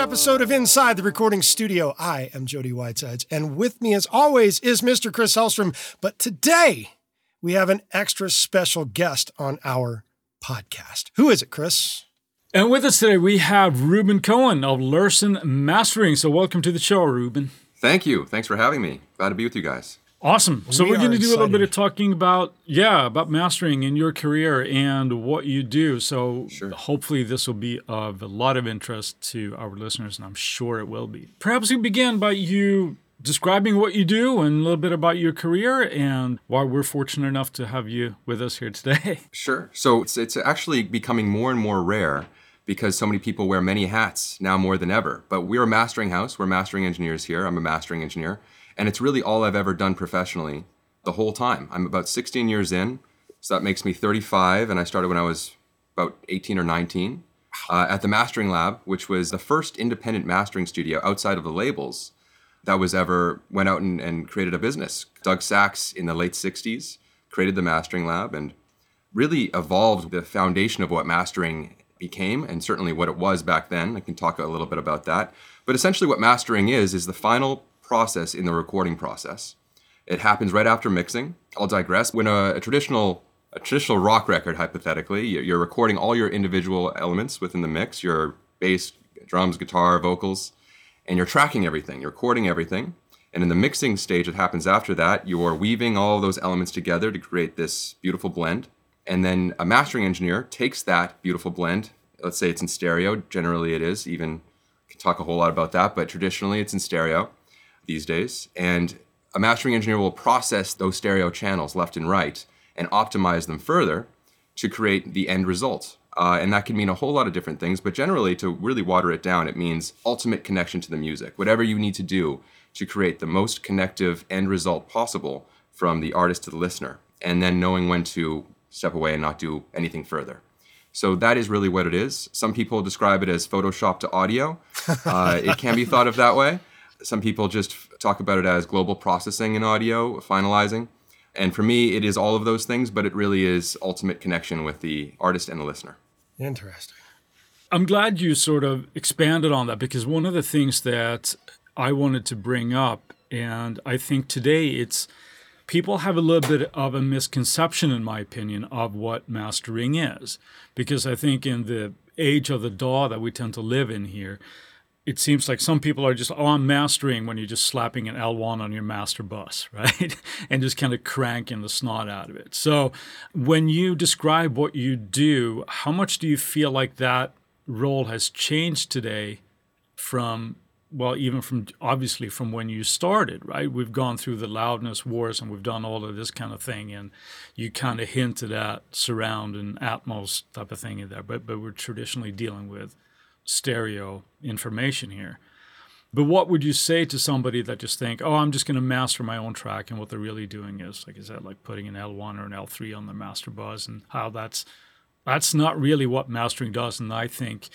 episode of Inside the Recording Studio. I am Jody Whitesides, and with me as always is Mr. Chris Hellstrom. But today we have an extra special guest on our podcast. Who is it, Chris? And with us today, we have Ruben Cohen of Lurssen Mastering. So welcome to the show, Ruben. Thank you. Thanks for having me. Glad to be with you guys. Awesome. So we're going to do a little bit of talking about mastering in your career and what you do. So hopefully this will be of a lot of interest to our listeners, and I'm sure it will be. Perhaps we begin by you describing what you do and a little bit about your career and why we're fortunate enough to have you with us here today. Sure. So it's actually becoming more and more rare because so many people wear many hats now more than ever. But we're a mastering house. We're mastering engineers here. I'm a mastering engineer. And it's really all I've ever done professionally the whole time. I'm about 16 years in, so that makes me 35, and I started when I was about 18 or 19 at the Mastering Lab, which was the first independent mastering studio outside of the labels that was ever went out and created a business. Doug Sax in the late 60s created the Mastering Lab and really evolved the foundation of what mastering became, and certainly what it was back then. I can talk a little bit about that. But essentially what mastering is the final process in the recording process. It happens right after mixing. I'll digress. When a traditional rock record, hypothetically, you're recording all your individual elements within the mix, your bass, drums, guitar, vocals, and you're tracking everything, you're recording everything. And in the mixing stage, it happens after that, you're weaving all those elements together to create this beautiful blend. And then a mastering engineer takes that beautiful blend, let's say it's in stereo, generally it is, even, I can talk a whole lot about that, but traditionally it's in stereo these days, and a mastering engineer will process those stereo channels left and right and optimize them further to create the end result. And that can mean a whole lot of different things, but generally, to really water it down, it means ultimate connection to the music, whatever you need to do to create the most connective end result possible from the artist to the listener, and then knowing when to step away and not do anything further. So that is really what it is. Some people describe it as Photoshop to audio. It can be thought of that way. Some people just talk about it as global processing in audio, finalizing. And for me, it is all of those things, but it really is ultimate connection with the artist and the listener. Interesting. I'm glad you sort of expanded on that, because one of the things that I wanted to bring up, and I think today it's people have a little bit of a misconception, in my opinion, of what mastering is. Because I think in the age of the DAW that we tend to live in here, it seems like some people are just, I'm mastering, when you're just slapping an L1 on your master bus, right? And just kind of cranking the snot out of it. So when you describe what you do, how much do you feel like that role has changed today from, well, even from, obviously, from when you started, right? We've gone through the loudness wars and we've done all of this kind of thing. And you kind of hinted at surround and Atmos type of thing in there, but we're traditionally dealing with stereo information here. But what would you say to somebody that just think, I'm just going to master my own track, and what they're really doing is, like I said, like putting an L1 or an L3 on the master bus, and how that's not really what mastering does, and I think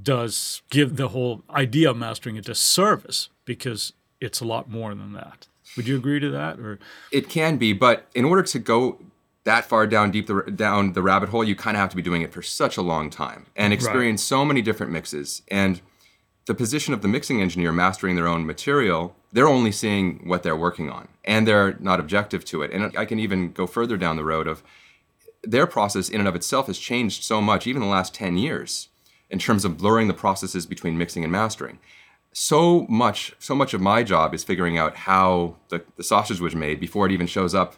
does give the whole idea of mastering a disservice, because it's a lot more than that. Would you agree to that? Or it can be, but in order to go that far down the rabbit hole, you kind of have to be doing it for such a long time and experience so many different mixes. And the position of the mixing engineer mastering their own material, they're only seeing what they're working on, and they're not objective to it. And I can even go further down the road of their process in and of itself has changed so much, even the last 10 years, in terms of blurring the processes between mixing and mastering. So much of my job is figuring out how the sausage was made before it even shows up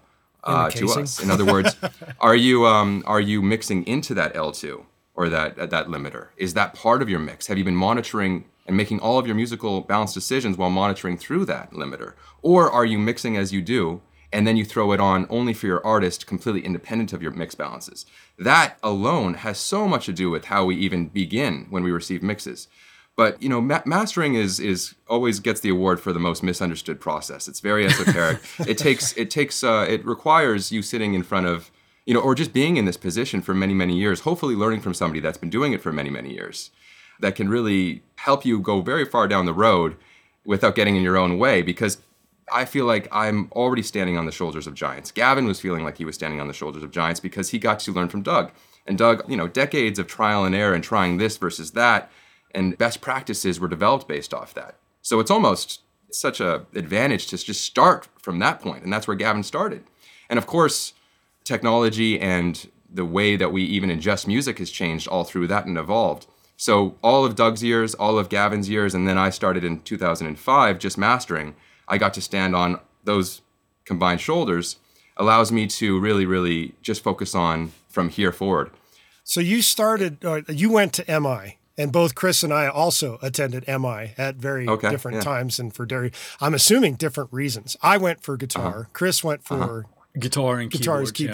to us. In other words, are you mixing into that L2 or that limiter? Is that part of your mix? Have you been monitoring and making all of your musical balance decisions while monitoring through that limiter? Or are you mixing as you do, and then you throw it on only for your artist, completely independent of your mix balances? That alone has so much to do with how we even begin when we receive mixes. But mastering is always gets the award for the most misunderstood process. It's very esoteric. It requires you sitting in front of, or just being in this position for many, many years, hopefully learning from somebody that's been doing it for many, many years, that can really help you go very far down the road without getting in your own way, because I feel like I'm already standing on the shoulders of giants. Gavin was feeling like he was standing on the shoulders of giants because he got to learn from Doug. And Doug, decades of trial and error and trying this versus that, and best practices were developed based off that. So it's almost such an advantage to just start from that point, and that's where Gavin started. And of course, technology and the way that we even ingest music has changed all through that and evolved. So all of Doug's years, all of Gavin's years, and then I started in 2005 just mastering. I got to stand on those combined shoulders, allows me to really, really just focus on from here forward. So you started, you went to MI, and both Chris and I also attended MI at very different times and for I'm assuming different reasons. I went for guitar. Chris went for guitar and keyboards. Yeah.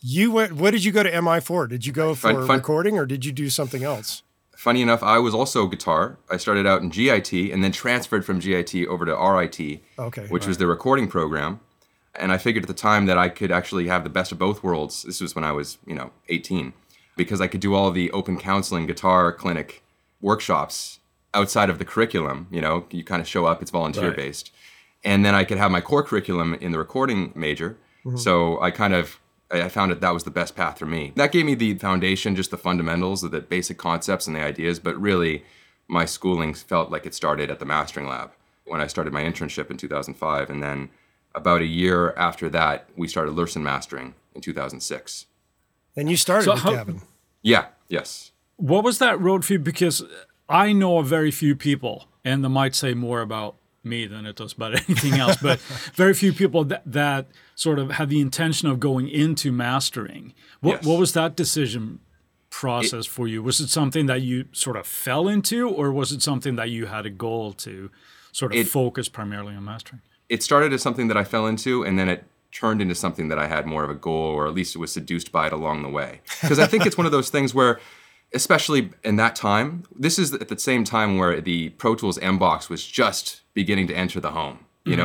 You went, what did you go to MI for? Did you go for recording or did you do something else? Funny enough, I was also guitar. I started out in GIT and then transferred from GIT over to RIT, which was the recording program. And I figured at the time that I could actually have the best of both worlds. This was when I was, 18, because I could do all the open counseling, guitar clinic workshops outside of the curriculum. You kind of show up, it's volunteer-based. And then I could have my core curriculum in the recording major. Mm-hmm. So I found that was the best path for me. That gave me the foundation, just the fundamentals, the basic concepts and the ideas. But really, my schooling felt like it started at the Mastering Lab when I started my internship in 2005. And then about a year after that, we started Lurssen Mastering in 2006. And you started with Gavin. Yeah, yes. What was that road for you? Because I know of very few people, and they might say more about me than it does about anything else, but very few people that sort of had the intention of going into mastering. What was that decision process for you? Was it something that you sort of fell into, or was it something that you had a goal to sort of focus primarily on mastering? It started as something that I fell into, and then it turned into something that I had more of a goal, or at least was seduced by it along the way. Because I think it's one of those things where, especially in that time, this is at the same time where the Pro Tools MBox was just beginning to enter the home.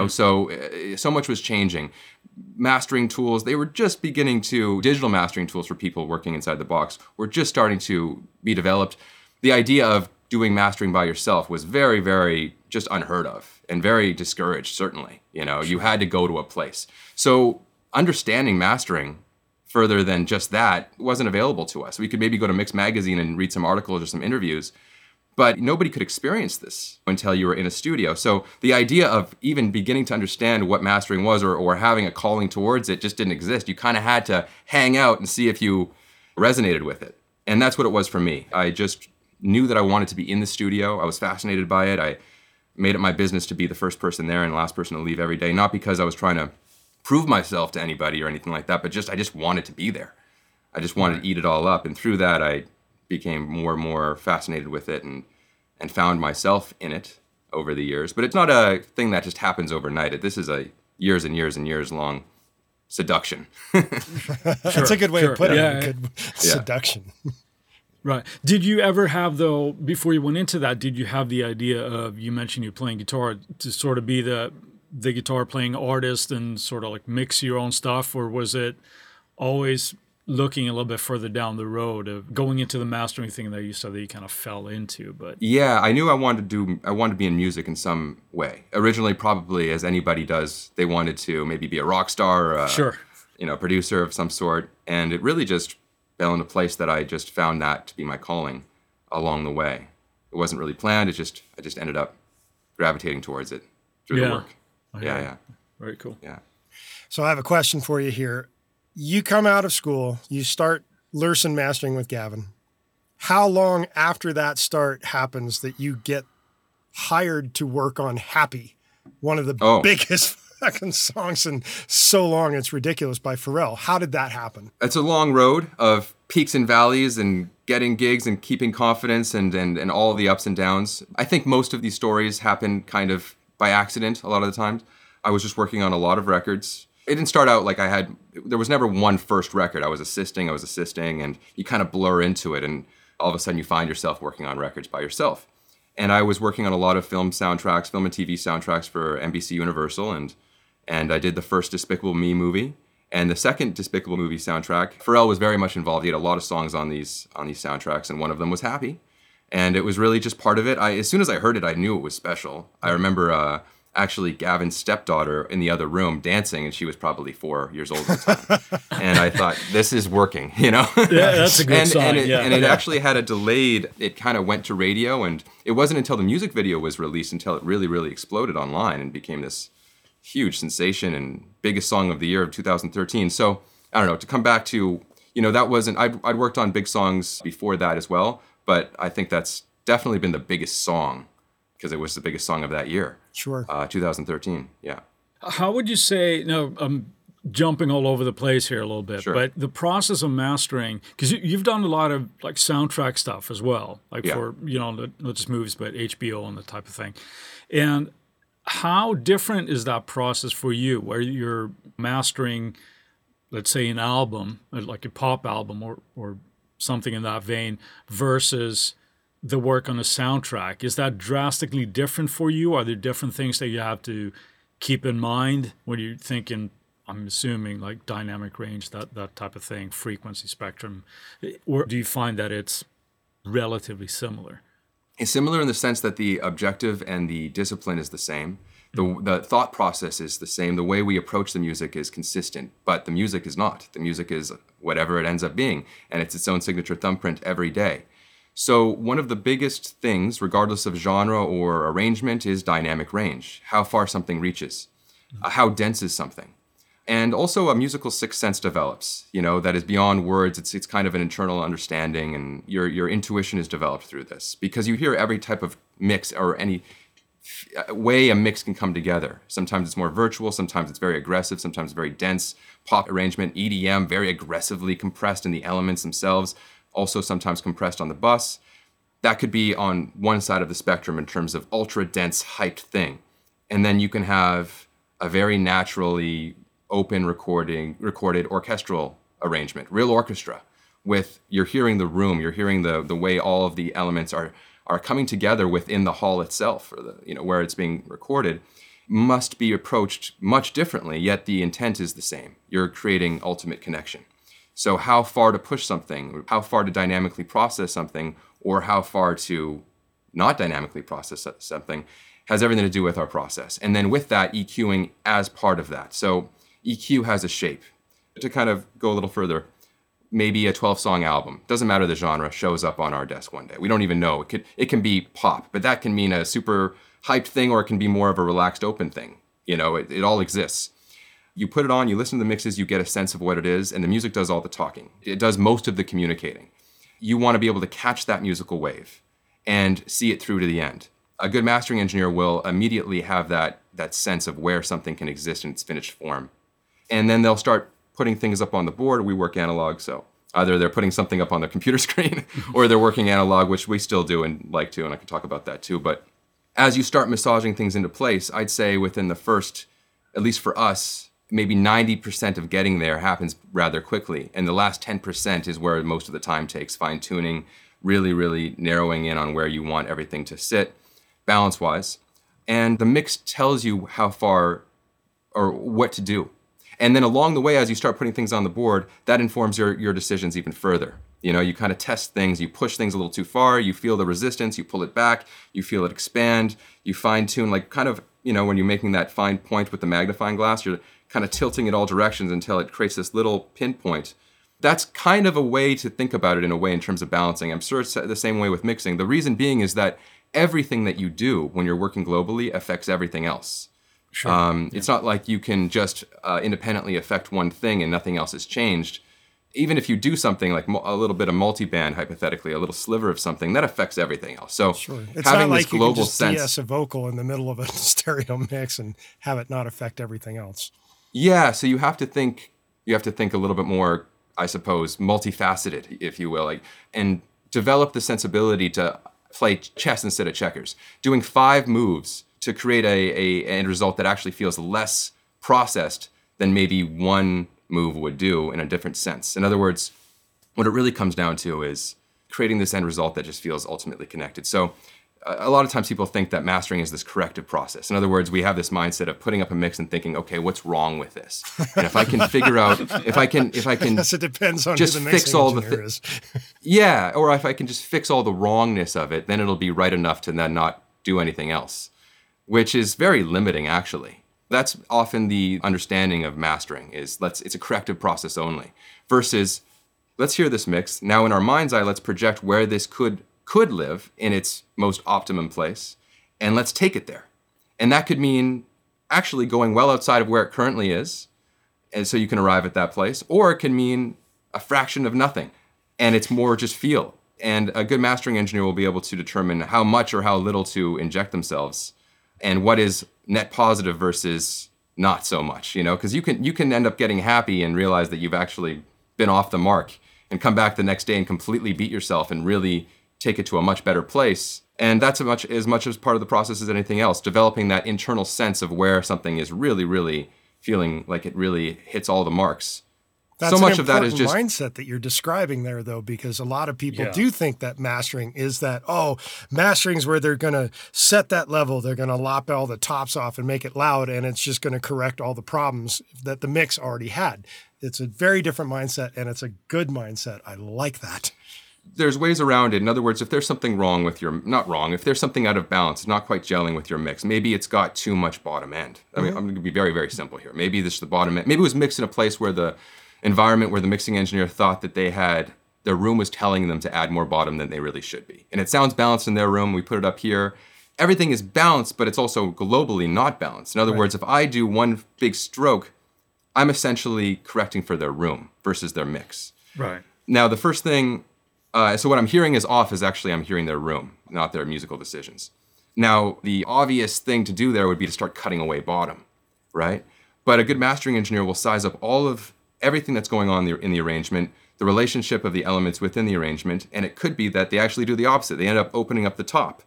So much was changing. Mastering tools, they were just beginning to, digital mastering tools for people working inside the box were just starting to be developed. The idea of doing mastering by yourself was very, very just unheard of and very discouraged, certainly. You had to go to a place. So understanding mastering further than just that wasn't available to us. We could maybe go to Mix Magazine and read some articles or some interviews, but nobody could experience this until you were in a studio. So the idea of even beginning to understand what mastering was or having a calling towards it just didn't exist. You kind of had to hang out and see if you resonated with it. And that's what it was for me. I just knew that I wanted to be in the studio. I was fascinated by it. I made it my business to be the first person there and last person to leave every day, not because I was trying to prove myself to anybody or anything like that, but just I just wanted to be there. I just wanted to eat it all up. And through that, I became more and more fascinated with it and found myself in it over the years. But it's not a thing that just happens overnight. This is a years and years and years long seduction. That's a good way to put it. Yeah. Good seduction. Right. Did you ever have, though, before you went into that, did you have the idea of, you mentioned you're playing guitar, to sort of be the guitar playing artist and sort of like mix your own stuff? Or was it always looking a little bit further down the road of going into the mastering thing that you said that you kind of fell into? But yeah, I knew I wanted to be in music in some way. Originally, probably as anybody does, they wanted to maybe be a rock star or a producer of some sort. And it really just fell into place that I just found that to be my calling along the way. It wasn't really planned. I just ended up gravitating towards it through the work. Very cool. Yeah. So I have a question for you here. You come out of school, you start Lurssen Mastering with Gavin. How long after that start happens that you get hired to work on Happy, one of the biggest fucking songs in so long it's ridiculous by Pharrell? How did that happen? It's a long road of peaks and valleys and getting gigs and keeping confidence and all the ups and downs. I think most of these stories happen kind of by accident a lot of the times. I was just working on a lot of records. It didn't start out like there was never one first record. I was assisting and you kind of blur into it and all of a sudden you find yourself working on records by yourself. And I was working on a lot of film and TV soundtracks for NBC Universal and I did the first Despicable Me movie and the second Despicable Movie soundtrack. Pharrell was very much involved. He had a lot of songs on these soundtracks, and one of them was Happy. And it was really just part of it. As soon as I heard it, I knew it was special. I remember actually Gavin's stepdaughter in the other room dancing, and she was probably 4 years old at the time. And I thought, this is working, you know? Yeah, that's a good sign. And it actually had a delayed, it kind of went to radio, and it wasn't until the music video was released until it really, really exploded online and became this huge sensation and biggest song of the year of 2013. So, I don't know, to come back to, you know, that wasn't, I'd worked on big songs before that as well, but I think that's definitely been the biggest song, because it was the biggest song of that year. Sure. 2013, yeah. How would you say, no, I'm jumping all over the place here a little bit, sure, but the process of mastering, because you've done a lot of like soundtrack stuff as well, like for, you know, not just movies, but HBO and that type of thing. And how different is that process for you, where you're mastering, let's say, an album, like a pop album or something in that vein, versus the work on a soundtrack? Is that drastically different for you? Are there different things that you have to keep in mind when you're thinking, I'm assuming, like dynamic range, that type of thing, frequency spectrum? Or do you find that it's relatively similar? It's similar in the sense that the objective and the discipline is the same. The thought process is the same. The way we approach the music is consistent, but the music is not. The music is whatever it ends up being, and it's its own signature thumbprint every day. So one of the biggest things, regardless of genre or arrangement, is dynamic range, how far something reaches, how dense is something. And also a musical sixth sense develops, you know, that is beyond words. It's kind of an internal understanding, and your intuition is developed through this, because you hear every type of mix or any way a mix can come together. Sometimes it's more virtual, sometimes it's very aggressive, sometimes very dense. Pop arrangement, EDM, very aggressively compressed in the elements themselves. Also sometimes compressed on the bus. That could be on one side of the spectrum in terms of ultra dense hyped thing. And then you can have a very naturally open recorded orchestral arrangement, real orchestra, with you're hearing the room, you're hearing the way all of the elements are coming together within the hall itself, or the, you know, where it's being recorded, must be approached much differently, yet the intent is the same. You're creating ultimate connection. So how far to push something, how far to dynamically process something, or how far to not dynamically process something has everything to do with our process. And then with that, EQing as part of that. So EQ has a shape. To kind of go a little further, maybe a 12-song album, doesn't matter the genre, shows up on our desk one day. We don't even know. It can be pop, but that can mean a super hyped thing, or it can be more of a relaxed open thing. You know, it all exists. You put it on, you listen to the mixes, you get a sense of what it is, and the music does all the talking. It does most of the communicating. You want to be able to catch that musical wave and see it through to the end. A good mastering engineer will immediately have that sense of where something can exist in its finished form. And then they'll start putting things up on the board. We work analog, so either they're putting something up on their computer screen or they're working analog, which we still do and like to, and I can talk about that too. But as you start massaging things into place, I'd say within the first, at least for us, maybe 90% of getting there happens rather quickly. And the last 10% is where most of the time takes fine tuning, really, really narrowing in on where you want everything to sit balance wise. And the mix tells you how far or what to do. And then along the way, as you start putting things on the board, that informs your decisions even further. You know, you kind of test things, you push things a little too far, you feel the resistance, you pull it back, you feel it expand, you fine tune, like kind of, you know, when you're making that fine point with the magnifying glass, you're kind of tilting it all directions until it creates this little pinpoint. That's kind of a way to think about it in a way in terms of balancing. I'm sure it's the same way with mixing. The reason being is that everything that you do when you're working globally affects everything else. Sure. Yeah. It's not like you can just independently affect one thing and nothing else has changed. Even if you do something like a little bit of multiband, hypothetically, a little sliver of something, that affects everything else. So sure. It's having not like this global sense, DS a vocal in the middle of a stereo mix and have it not affect everything else. Yeah, so you have to think a little bit more, I suppose, multifaceted, if you will, like, and develop the sensibility to play chess instead of checkers. Doing 5 moves to create an end result that actually feels less processed than maybe one move would do in a different sense. In other words, what it really comes down to is creating this end result that just feels ultimately connected. So a lot of times people think that mastering is this corrective process. In other words, we have this mindset of putting up a mix and thinking, okay, what's wrong with this? And if I can figure out, if I can yes, it depends on just who the fix all the things. Yeah, or if I can just fix all the wrongness of it, then it'll be right enough to then not do anything else. which is very limiting, actually. That's often the understanding of mastering, is it's a corrective process only, versus let's hear this mix. Now in our mind's eye, let's project where this could live in its most optimum place, and let's take it there. And that could mean actually going well outside of where it currently is, and so you can arrive at that place, or it can mean a fraction of nothing, and it's more just feel. And a good mastering engineer will be able to determine how much or how little to inject themselves, and what is net positive versus not so much, you know? Because you can end up getting happy and realize that you've actually been off the mark, and come back the next day and completely beat yourself and really take it to a much better place. And that's as much as part of the process as anything else, developing that internal sense of where something is really, really feeling like it really hits all the marks. That's so much of that is just mindset that you're describing there, though, because a lot of people do think that mastering is that, oh, mastering's where they're going to set that level. They're going to lop all the tops off and make it loud, and it's just going to correct all the problems that the mix already had. It's a very different mindset, and it's a good mindset. I like that. There's ways around it. In other words, if there's something wrong with your, not wrong, if there's something out of balance, not quite gelling with your mix, maybe it's got too much bottom end. I mean, I'm going to be very, very simple here. Maybe this is the bottom end. Maybe it was mixed in a place where the environment where the mixing engineer thought that they had, their room was telling them to add more bottom than they really should be. And it sounds balanced in their room. We put it up here. Everything is balanced, but it's also globally not balanced. In other words, if I do one big stroke, I'm essentially correcting for their room versus their mix. Right. Now, the first thing, so what I'm hearing is off is actually I'm hearing their room, not their musical decisions. Now, the obvious thing to do there would be to start cutting away bottom, right? But a good mastering engineer will size up all of everything that's going on in the arrangement, the relationship of the elements within the arrangement, and it could be that they actually do the opposite. They end up opening up the top.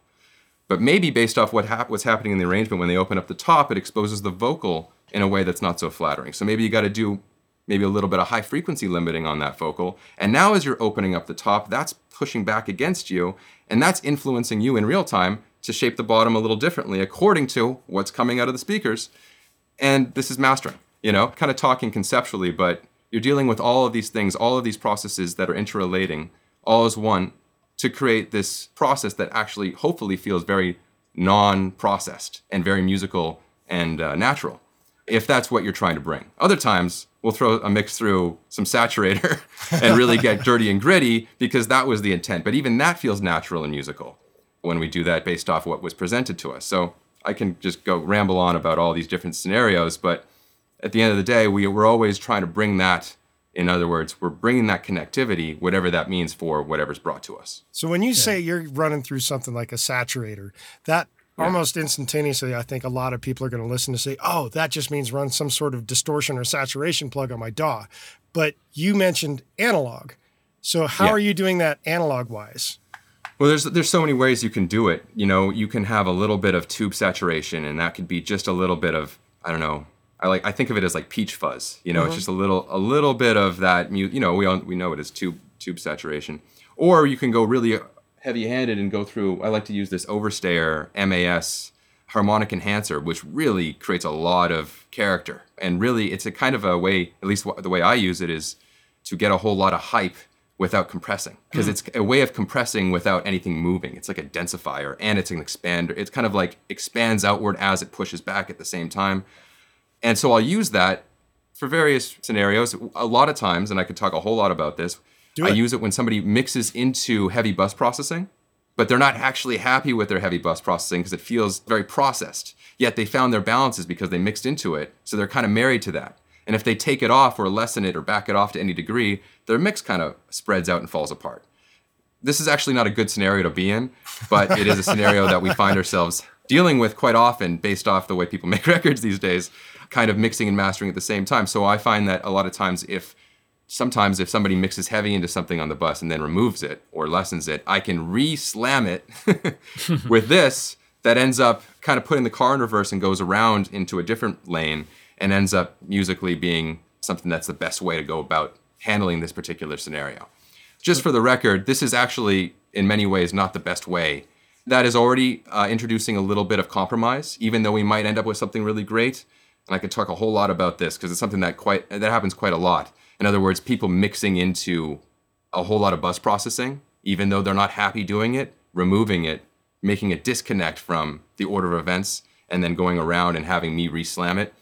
But maybe based off what's happening in the arrangement when they open up the top, it exposes the vocal in a way that's not so flattering. So maybe you got to do maybe a little bit of high frequency limiting on that vocal. And now as you're opening up the top, that's pushing back against you, and that's influencing you in real time to shape the bottom a little differently according to what's coming out of the speakers. And this is mastering. You know, kind of talking conceptually, but you're dealing with all of these things, all of these processes that are interrelating, all as one, to create this process that actually hopefully feels very non-processed and very musical and natural, if that's what you're trying to bring. Other times, we'll throw a mix through some saturator and really get dirty and gritty because that was the intent. But even that feels natural and musical when we do that based off what was presented to us. So I can just go ramble on about all these different scenarios, but at the end of the day, we're always trying to bring that, in other words, we're bringing that connectivity, whatever that means for whatever's brought to us. So when you say you're running through something like a saturator, that almost instantaneously, I think a lot of people are going to listen to say, oh, that just means run some sort of distortion or saturation plug on my DAW. But you mentioned analog. So how are you doing that analog-wise? Well, there's so many ways you can do it. You know, you can have a little bit of tube saturation, and that could be just a little bit of, I don't know, I think of it as like peach fuzz, you know, it's just a little bit of that, you know, we know it as tube saturation. Or you can go really heavy-handed and go through, I like to use this Overstayer MAS harmonic enhancer, which really creates a lot of character. And really, it's a kind of a way, at least the way I use it, is to get a whole lot of hype without compressing. Because it's a way of compressing without anything moving. It's like a densifier, and it's an expander. It's kind of like expands outward as it pushes back at the same time. And so I'll use that for various scenarios. A lot of times, and I could talk a whole lot about this, I use it when somebody mixes into heavy bus processing, but they're not actually happy with their heavy bus processing because it feels very processed. Yet they found their balances because they mixed into it, so they're kind of married to that. And if they take it off or lessen it or back it off to any degree, their mix kind of spreads out and falls apart. This is actually not a good scenario to be in, but it is a scenario that we find ourselves dealing with quite often based off the way people make records these days, kind of mixing and mastering at the same time. So I find that a lot of times sometimes if somebody mixes heavy into something on the bus and then removes it or lessens it, I can re-slam it with this that ends up kind of putting the car in reverse and goes around into a different lane and ends up musically being something that's the best way to go about handling this particular scenario. Just for the record, this is actually in many ways not the best way. That is already introducing a little bit of compromise, even though we might end up with something really great. And I could talk a whole lot about this because it's something that happens quite a lot. In other words, people mixing into a whole lot of bus processing, even though they're not happy doing it, removing it, making a disconnect from the order of events, and then going around and having me re-slam it.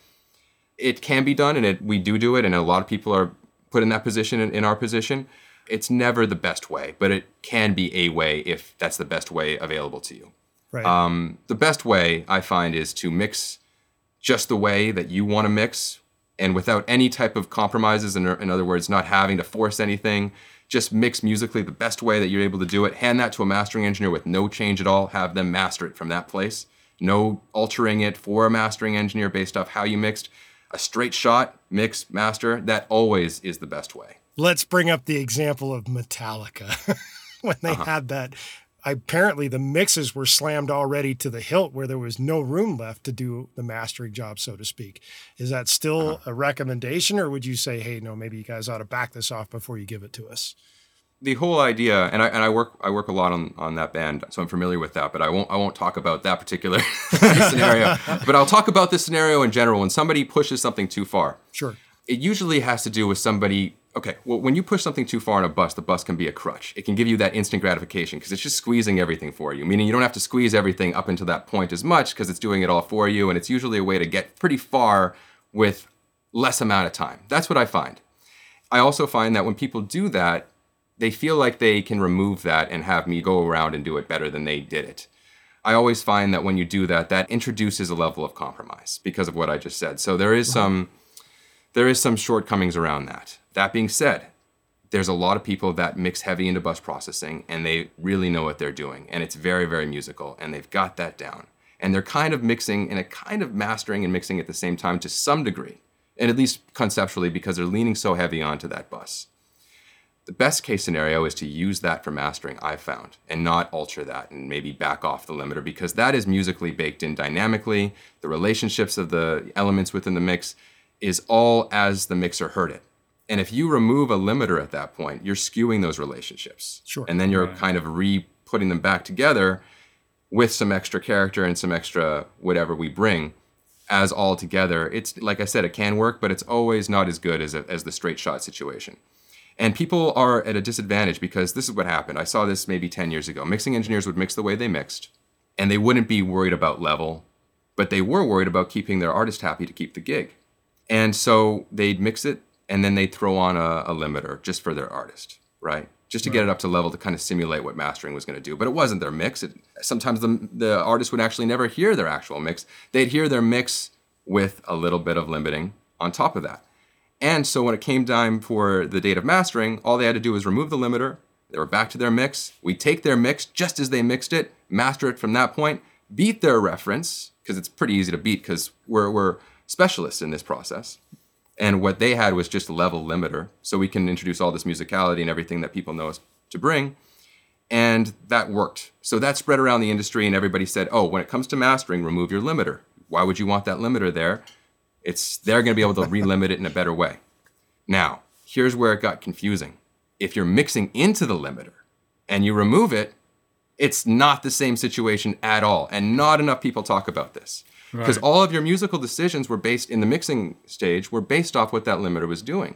It can be done, and we do it, and a lot of people are put in that position, in our position. It's never the best way, but it can be a way if that's the best way available to you. Right. The best way, I find, is to mix just the way that you want to mix, and without any type of compromises, in other words, not having to force anything. Just mix musically the best way that you're able to do it. Hand that to a mastering engineer with no change at all. Have them master it from that place. No altering it for a mastering engineer based off how you mixed. A straight shot, mix, master, that always is the best way. Let's bring up the example of Metallica. When they had that, apparently the mixes were slammed already to the hilt where there was no room left to do the mastering job, so to speak. Is that still a recommendation, or would you say, hey, no, maybe you guys ought to back this off before you give it to us? The whole idea, and I work a lot on that band, so I'm familiar with that, but I won't talk about that particular scenario. But I'll talk about this scenario in general when somebody pushes something too far. Sure. It usually has to do with somebody, okay, well, when you push something too far on a bus, the bus can be a crutch. It can give you that instant gratification because it's just squeezing everything for you, meaning you don't have to squeeze everything up until that point as much because it's doing it all for you, and it's usually a way to get pretty far with less amount of time. That's what I find. I also find that when people do that, they feel like they can remove that and have me go around and do it better than they did it. I always find that when you do that, that introduces a level of compromise because of what I just said. So there is some shortcomings around that. That being said, there's a lot of people that mix heavy into bus processing and they really know what they're doing, and it's very, very musical, and they've got that down. And they're kind of mixing and kind of mastering and mixing at the same time to some degree, and at least conceptually, because they're leaning so heavy onto that bus. The best case scenario is to use that for mastering, I've found, and not alter that and maybe back off the limiter, because that is musically baked in dynamically. The relationships of the elements within the mix is all as the mixer heard it. And if you remove a limiter at that point, you're skewing those relationships. Sure. And then you're kind of re-putting them back together with some extra character and some extra whatever we bring as all together. It's, like I said, it can work, but it's always not as good as the straight shot situation. And people are at a disadvantage because this is what happened. I saw this maybe 10 years ago. Mixing engineers would mix the way they mixed, and they wouldn't be worried about level, but they were worried about keeping their artist happy to keep the gig. And so they'd mix it, and then they'd throw on a limiter just for their artist, right? Just to get it up to level to kind of simulate what mastering was going to do. But it wasn't their mix. Sometimes the artist would actually never hear their actual mix. They'd hear their mix with a little bit of limiting on top of that. And so when it came time for the date of mastering, all they had to do was remove the limiter. They were back to their mix. We take their mix just as they mixed it, master it from that point, beat their reference, because it's pretty easy to beat because we're specialists in this process. And what they had was just a level limiter. So we can introduce all this musicality and everything that people know us to bring. And that worked. So that spread around the industry, and everybody said, oh, when it comes to mastering, remove your limiter. Why would you want that limiter there? They're going to be able to relimit it in a better way. Now, here's where it got confusing. If you're mixing into the limiter and you remove it, it's not the same situation at all. And not enough people talk about this. Because all of your musical decisions were based, in the mixing stage, were based off what that limiter was doing.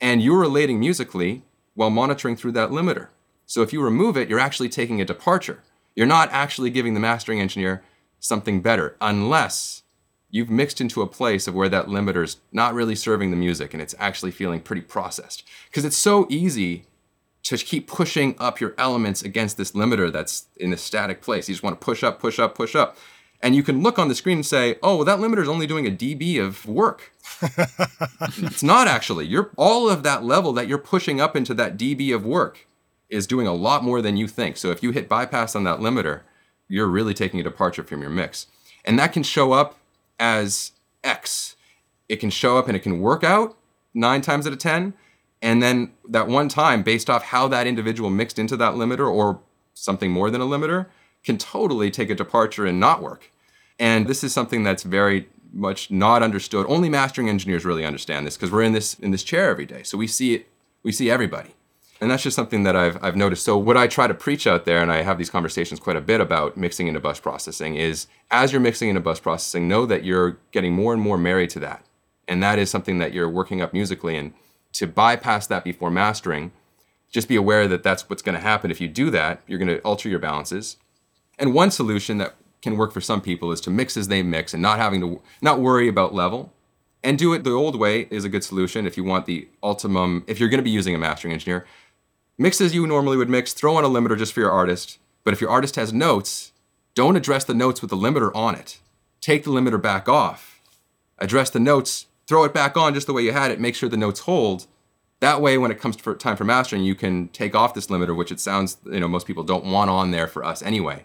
And you're relating musically while monitoring through that limiter. So if you remove it, you're actually taking a departure. You're not actually giving the mastering engineer something better, unless you've mixed into a place of where that limiter's not really serving the music and it's actually feeling pretty processed. Because it's so easy to keep pushing up your elements against this limiter that's in a static place. You just want to push up, push up, push up. And you can look on the screen and say, oh, well, that limiter's only doing a dB of work. It's not actually. All of that level that you're pushing up into that dB of work is doing a lot more than you think. So if you hit bypass on that limiter, you're really taking a departure from your mix. And that can show up as X. It can show up and it can work out 9 times out of 10. And then that one time, based off how that individual mixed into that limiter or something more than a limiter, can totally take a departure and not work. And this is something that's very much not understood. Only mastering engineers really understand this because we're in this chair every day. So we see it, we see everybody. And that's just something that I've noticed. So what I try to preach out there, and I have these conversations quite a bit about mixing into bus processing, is as you're mixing into bus processing, know that you're getting more and more married to that. And that is something that you're working up musically. And to bypass that before mastering, just be aware that that's what's going to happen. If you do that, you're going to alter your balances. And one solution that can work for some people is to mix as they mix and not having to not worry about level. And do it the old way is a good solution if you want the ultimum, if you're going to be using a mastering engineer. Mix as you normally would mix, throw on a limiter just for your artist. But if your artist has notes, don't address the notes with the limiter on it. Take the limiter back off. Address the notes, throw it back on just the way you had it, make sure the notes hold. That way, when it comes to time for mastering, you can take off this limiter, which it sounds, you know, most people don't want on there for us anyway.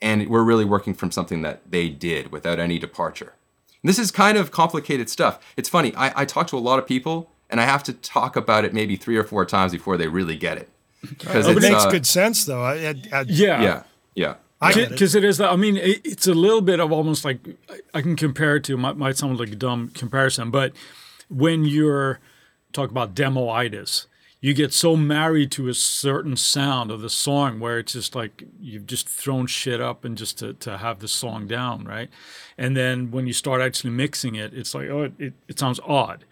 And we're really working from something that they did without any departure. And this is kind of complicated stuff. It's funny, I talk to a lot of people, and I have to talk about it maybe 3 or 4 times before they really get it. Because it makes good sense, though. Yeah. Because it is, I mean, it's a little bit of almost like, I can compare it to, it might sound like a dumb comparison, but when you're, talk about demoitis, you get so married to a certain sound of the song where it's just like you've just thrown shit up and just to have the song down, right? And then when you start actually mixing it, it's like, oh, it sounds odd.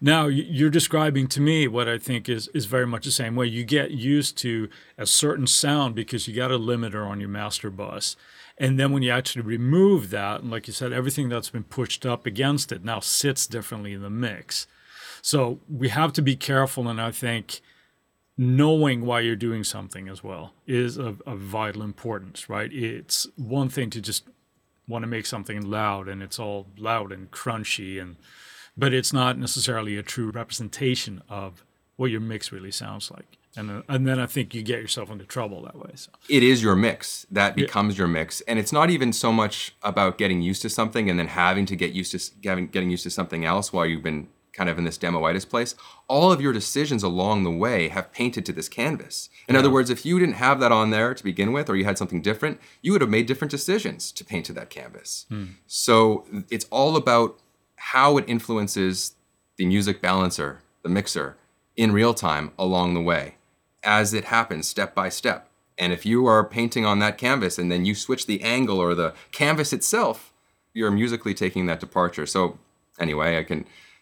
Now, you're describing to me what I think is very much the same way. You get used to a certain sound because you got a limiter on your master bus. And then when you actually remove that, and like you said, everything that's been pushed up against it now sits differently in the mix. So we have to be careful, and I think knowing why you're doing something as well is of vital importance, right? It's one thing to just want to make something loud, and it's all loud and crunchy, but it's not necessarily a true representation of what your mix really sounds like. And then I think you get yourself into trouble that way. So. It is your mix. That becomes your mix. And it's not even so much about getting used to something and then having to get used to something else while you've been kind of in this demoitis place. All of your decisions along the way have painted to this canvas. In other words, if you didn't have that on there to begin with, or you had something different, you would have made different decisions to paint to that canvas. So it's all about how it influences the music balancer, the mixer, in real time along the way, as it happens step by step. And if you are painting on that canvas and then you switch the angle or the canvas itself, you're musically taking that departure. So anyway,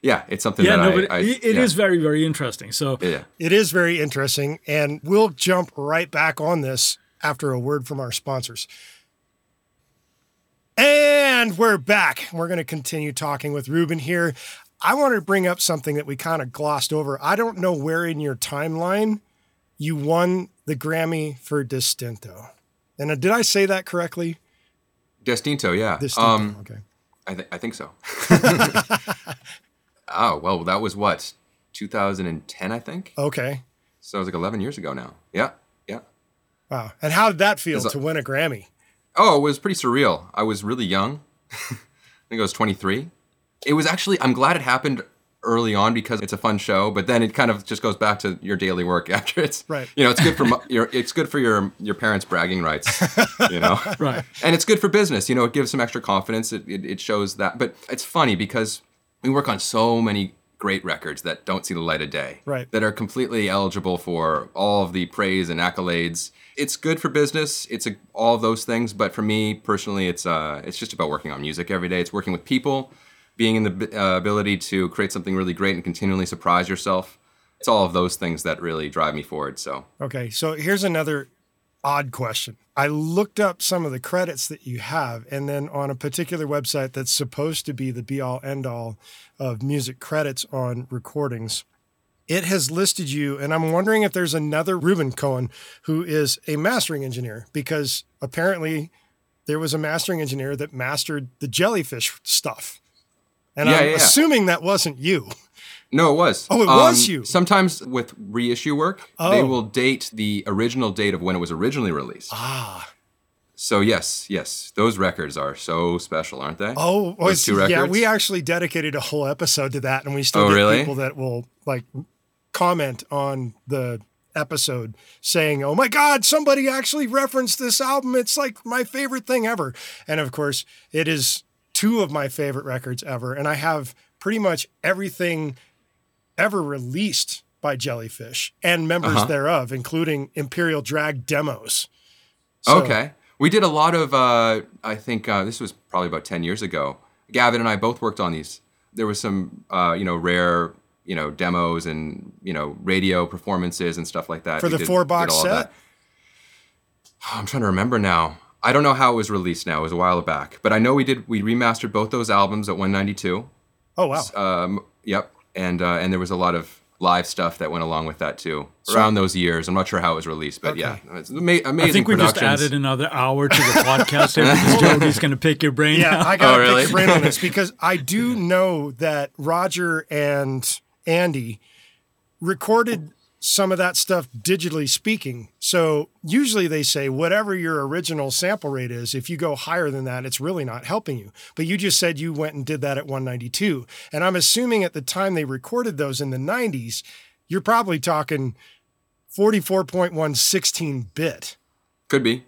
It's very, very interesting. So yeah. It is very interesting, and we'll jump right back on this after a word from our sponsors. And we're back. We're going to continue talking with Ruben here. I want to bring up something that we kind of glossed over. I don't know where in your timeline you won the Grammy for Destinto. And did I say that correctly? Destinto, yeah. Destinto, okay. I think so. Oh, well, that was 2010, I think? Okay. So it was like 11 years ago now. Yeah. Wow. And how did that feel to win a Grammy? Oh, it was pretty surreal. I was really young. I think I was 23. It was actually, I'm glad it happened early on because it's a fun show, but then it kind of just goes back to your daily work after. It's right. You know, it's good for your parents' bragging rights, you know. Right. And it's good for business, you know, it gives some extra confidence. It shows that. But it's funny because we work on so many great records that don't see the light of day, right, that are completely eligible for all of the praise and accolades. It's good for business. It's all of those things. But for me personally, it's just about working on music every day. It's working with people, being in the ability to create something really great and continually surprise yourself. It's all of those things that really drive me forward. So okay, so here's another odd question. I looked up some of the credits that you have, and then on a particular website that's supposed to be the be-all, end-all of music credits on recordings, it has listed you, and I'm wondering if there's another Ruben Cohen who is a mastering engineer, because apparently there was a mastering engineer that mastered the Jellyfish stuff. And I'm assuming that wasn't you. No, it was. Oh, it was you. Sometimes with reissue work, they will date the original date of when it was originally released. Ah. So yes, those records are so special, aren't they? Oh, those two records? Yeah, we actually dedicated a whole episode to that, and we still get people that will like comment on the episode saying, oh my God, somebody actually referenced this album. It's like my favorite thing ever. And of course, it is two of my favorite records ever, and I have pretty much everything ever released by Jellyfish and members thereof, including Imperial Drag demos. So, okay. We did a lot of, I think this was probably about 10 years ago. Gavin and I both worked on these. There was some, rare, demos and, radio performances and stuff like that. For the 4-box set? I'm trying to remember now. I don't know how it was released now. It was a while back. But I know we remastered both those albums at 192. Oh, wow. Yep. And there was a lot of live stuff that went along with that, too, around those years. I'm not sure how it was released, but yeah, it's amazing. I think we just added another hour to the podcast here because Jody's going to pick your brain out. I got to pick your brain on this because I do know that Roger and Andy recorded some of that stuff digitally speaking. So usually they say whatever your original sample rate is, if you go higher than that, it's really not helping you. But you just said you went and did that at 192. And I'm assuming at the time they recorded those in the 90s, you're probably talking 44.1 16 bit. Could be.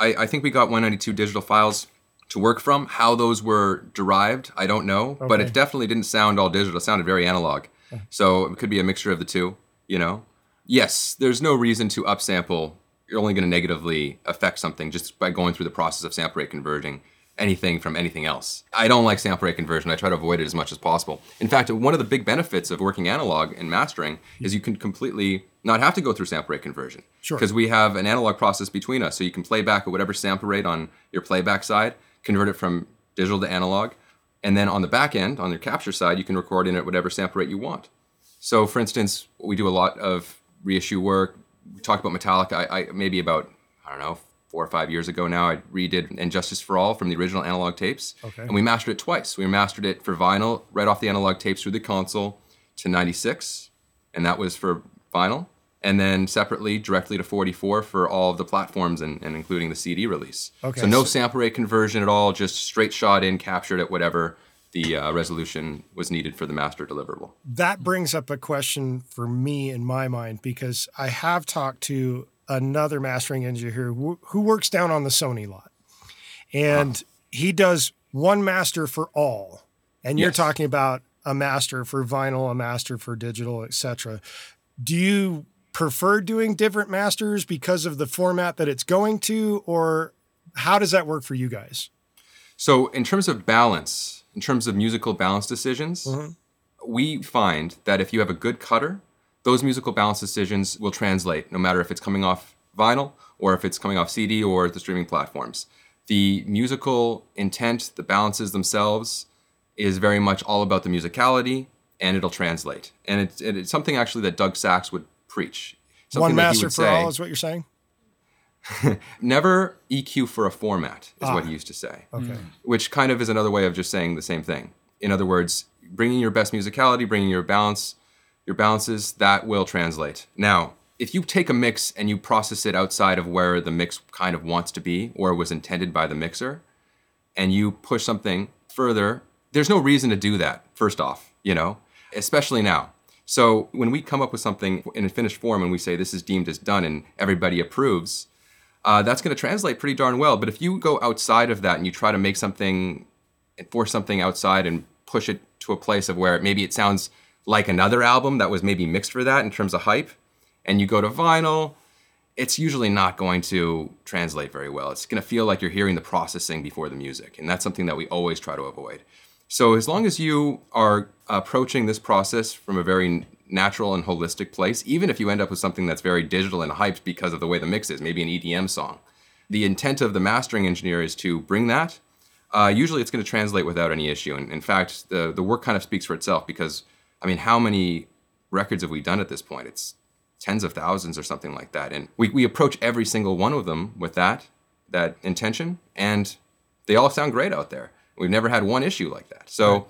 I think we got 192 digital files to work from. How those were derived, I don't know. Okay. But it definitely didn't sound all digital. It sounded very analog. So it could be a mixture of the two, you know? Yes, there's no reason to upsample. You're only going to negatively affect something just by going through the process of sample rate converging anything from anything else. I don't like sample rate conversion. I try to avoid it as much as possible. In fact, one of the big benefits of working analog and mastering is you can completely not have to go through sample rate conversion. Sure. Because we have an analog process between us. So you can play back at whatever sample rate on your playback side, convert it from digital to analog. And then on the back end, on your capture side, you can record in at whatever sample rate you want. So for instance, we do a lot of reissue work. We talked about Metallica, I maybe about 4 or 5 years ago now, I redid And Justice for All from the original analog tapes. Okay. And we mastered it twice. We mastered it for vinyl, right off the analog tapes through the console to 96. And that was for vinyl. And then separately, directly to 44 for all of the platforms and including the CD release. Okay. So no sample rate conversion at all, just straight shot in, captured at whatever the resolution was needed for the master deliverable. That brings up a question for me in my mind, because I have talked to another mastering engineer who works down on the Sony lot. And he does one master for all. And you're talking about a master for vinyl, a master for digital, et cetera. Do you prefer doing different masters because of the format that it's going to, or how does that work for you guys? So in terms of balance, in terms of musical balance decisions, we find that if you have a good cutter, those musical balance decisions will translate no matter if it's coming off vinyl or if it's coming off CD or the streaming platforms. The musical intent, the balances themselves, is very much all about the musicality, and it'll translate. And it's something actually that Doug Sax would preach. One master for all is what you're saying? Never EQ for a format is what he used to say. Okay. Which kind of is another way of just saying the same thing. In other words, bringing your best musicality, bringing your balance, your balances, that will translate. Now, if you take a mix and you process it outside of where the mix kind of wants to be or was intended by the mixer, and you push something further, there's no reason to do that, first off, you know, especially now. So when we come up with something in a finished form and we say this is deemed as done and everybody approves, that's going to translate pretty darn well. But if you go outside of that and you try to make something and force something outside and push it to a place of where maybe it sounds like another album that was maybe mixed for that in terms of hype, and you go to vinyl, it's usually not going to translate very well. It's going to feel like you're hearing the processing before the music. And that's something that we always try to avoid. So as long as you are approaching this process from a very natural and holistic place, even if you end up with something that's very digital and hyped because of the way the mix is, maybe an EDM song, the intent of the mastering engineer is to bring that. Usually it's going to translate without any issue. And in fact, the work kind of speaks for itself because, I mean, how many records have we done at this point? It's tens of thousands or something like that. And we approach every single one of them with that intention, and they all sound great out there. We've never had one issue like that. So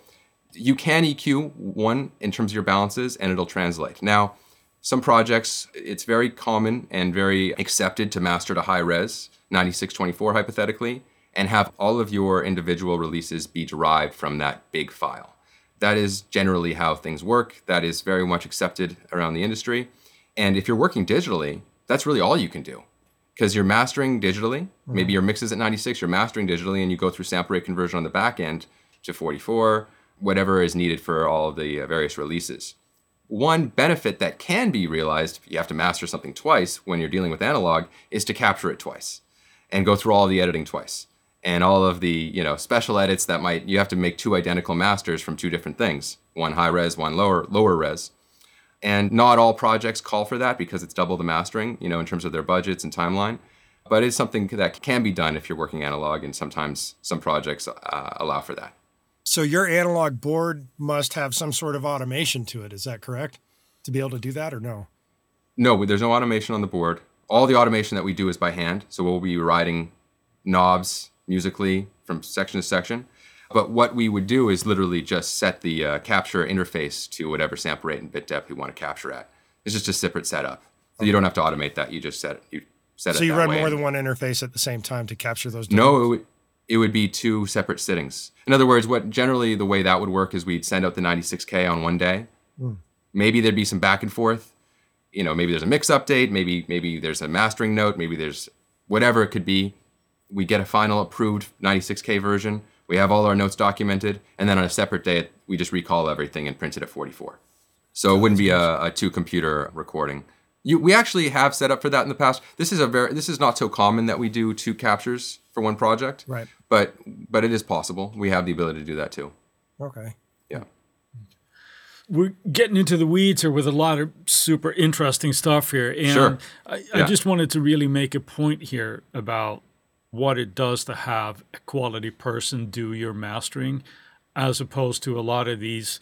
you can EQ one in terms of your balances and it'll translate. Now, some projects, it's very common and very accepted to master to high res, 9624 hypothetically, and have all of your individual releases be derived from that big file. That is generally how things work. That is very much accepted around the industry. And if you're working digitally, that's really all you can do. Because you're mastering digitally, maybe your mix is at 96, you're mastering digitally, and you go through sample rate conversion on the back end to 44, whatever is needed for all of the various releases. One benefit that can be realized, if you have to master something twice when you're dealing with analog, is to capture it twice and go through all the editing twice. And all of the special edits that you have to make two identical masters from two different things, one high res, one lower res. And not all projects call for that because it's double the mastering, in terms of their budgets and timeline. But it's something that can be done if you're working analog, and sometimes some projects allow for that. So your analog board must have some sort of automation to it, is that correct? To be able to do that or no? No, there's no automation on the board. All the automation that we do is by hand. So we'll be riding knobs musically from section to section. But what we would do is literally just set the capture interface to whatever sample rate and bit depth we want to capture at. It's just a separate setup. So you don't have to automate that. You just set it that way. So you run more than one interface at the same time to capture those different? No, it would be two separate sittings. In other words, what generally the way that would work is we'd send out the 96K on one day. Maybe there'd be some back and forth. You know, maybe there's a mix update. Maybe there's a mastering note. Maybe there's whatever it could be. We get a final approved 96K version. We have all our notes documented. And then on a separate day, we just recall everything and print it at 44. So it wouldn't be a two-computer recording. We actually have set up for that in the past. This is not so common that we do two captures for one project. Right. But it is possible. We have the ability to do that too. Okay. Yeah. We're getting into the weeds here with a lot of super interesting stuff here. And sure. I just wanted to really make a point here about what it does to have a quality person do your mastering, as opposed to a lot of these,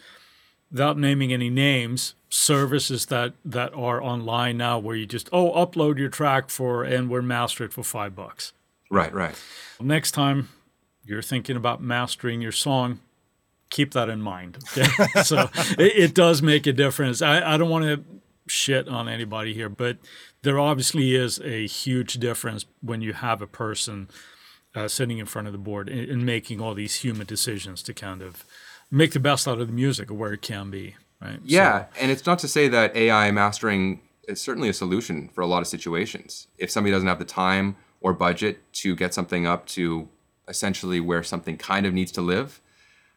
without naming any names, services that are online now where you just, upload your track and we're mastered for $5. Right. Next time you're thinking about mastering your song, keep that in mind. Okay? So it does make a difference. I don't want to shit on anybody here, but there obviously is a huge difference when you have a person sitting in front of the board and making all these human decisions to kind of make the best out of the music where it can be, right? Yeah, so. And it's not to say that AI mastering is certainly a solution for a lot of situations. If somebody doesn't have the time or budget to get something up to essentially where something kind of needs to live,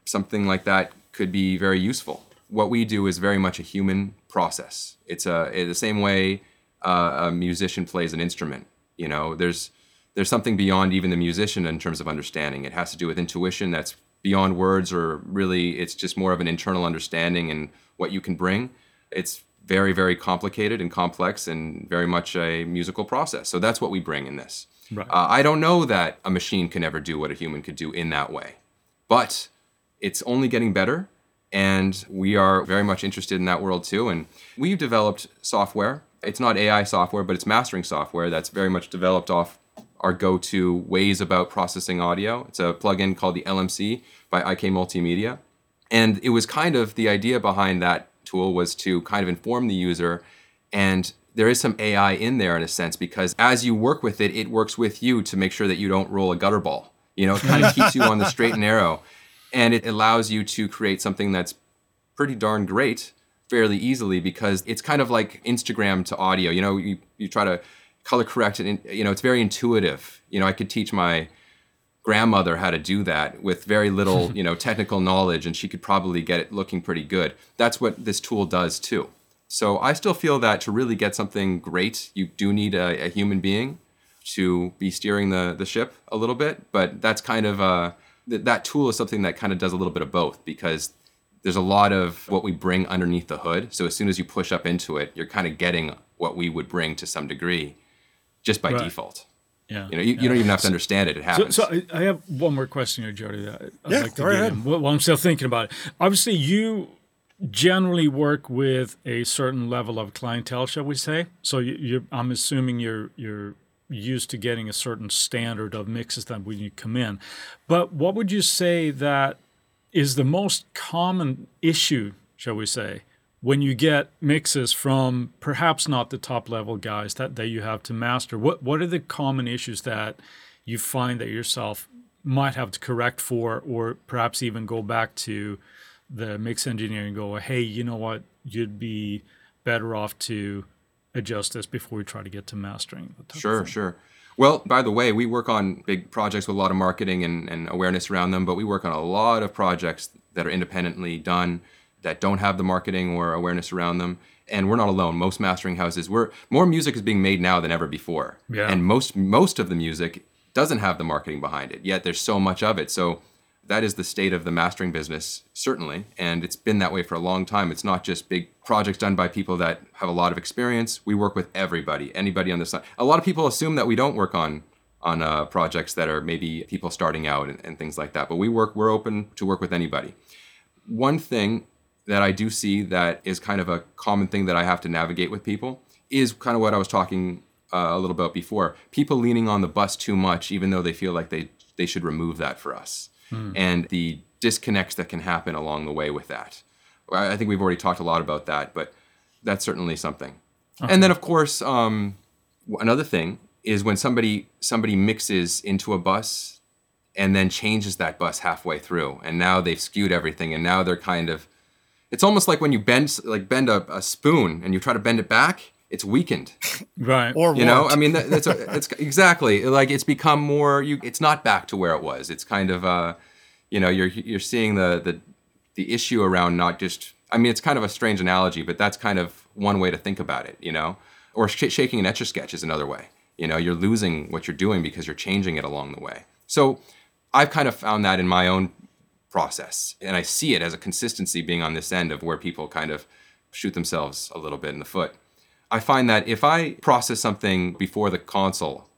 something like that could be very useful. What we do is very much a human process. It's the same way a musician plays an instrument. You know, there's something beyond even the musician in terms of understanding. It has to do with intuition that's beyond words, or really it's just more of an internal understanding and what you can bring. It's very, very complicated and complex and very much a musical process. So that's what we bring in this. Right. I don't know that a machine can ever do what a human could do in that way, but it's only getting better. And we are very much interested in that world too. And we've developed software. It's not AI software, but it's mastering software that's very much developed off our go-to ways about processing audio. It's a plugin called the LMC by IK Multimedia. And it was kind of the idea behind that tool was to kind of inform the user. And there is some AI in there in a sense, because as you work with it, it works with you to make sure that you don't roll a gutter ball. You know, it kind of keeps you on the straight and narrow. And it allows you to create something that's pretty darn great fairly easily, because it's kind of like Instagram to audio. You know, you try to color correct it. And, you know, it's very intuitive. You know, I could teach my grandmother how to do that with very little, technical knowledge, and she could probably get it looking pretty good. That's what this tool does too. So I still feel that to really get something great, you do need a human being to be steering the ship a little bit. But that's kind of a... That tool is something that kind of does a little bit of both, because there's a lot of what we bring underneath the hood. So as soon as you push up into it, you're kind of getting what we would bring to some degree just by default. Yeah. You don't even have to understand it. It happens. So I have one more question here, Jody. I'd like to go ahead. Well, I'm still thinking about it. Obviously, you generally work with a certain level of clientele, shall we say. So I'm assuming you're used to getting a certain standard of mixes that when you come in. But what would you say that is the most common issue, shall we say, when you get mixes from perhaps not the top level guys that you have to master? What are the common issues that you find that yourself might have to correct for, or perhaps even go back to the mix engineer and go, hey, you know what, you'd be better off to adjust this before we try to get to mastering? Sure. Well, by the way, we work on big projects with a lot of marketing and awareness around them, but we work on a lot of projects that are independently done that don't have the marketing or awareness around them. And we're not alone. Most mastering houses, more music is being made now than ever before. Yeah. And most of the music doesn't have the marketing behind it, yet there's so much of it. So That is the state of the mastering business, certainly, and it's been that way for a long time. It's not just big projects done by people that have a lot of experience. We work with everybody, anybody on the side. A lot of people assume that we don't work on projects that are maybe people starting out and things like that, but we're open to work with anybody. One thing that I do see that is kind of a common thing that I have to navigate with people is kind of what I was talking a little about before. People leaning on the bus too much, even though they feel like they should remove that for us. And the disconnects that can happen along the way with that. I think we've already talked a lot about that, but that's certainly something. Okay. And then, of course, another thing is when somebody mixes into a bus and then changes that bus halfway through, and now they've skewed everything, and now they're kind of... It's almost like when you bend a spoon and you try to bend it back, it's weakened. Right. Or you know, I mean, it's exactly like it's become more. It's not back to where it was. It's kind of you know, you're seeing the issue around not just. I mean, it's kind of a strange analogy, but that's kind of one way to think about it. You know, or shaking an Etch a Sketch is another way. You know, you're losing what you're doing because you're changing it along the way. So, I've kind of found that in my own process, and I see it as a consistency being on this end of where people kind of shoot themselves a little bit in the foot. I find that if I process something before the console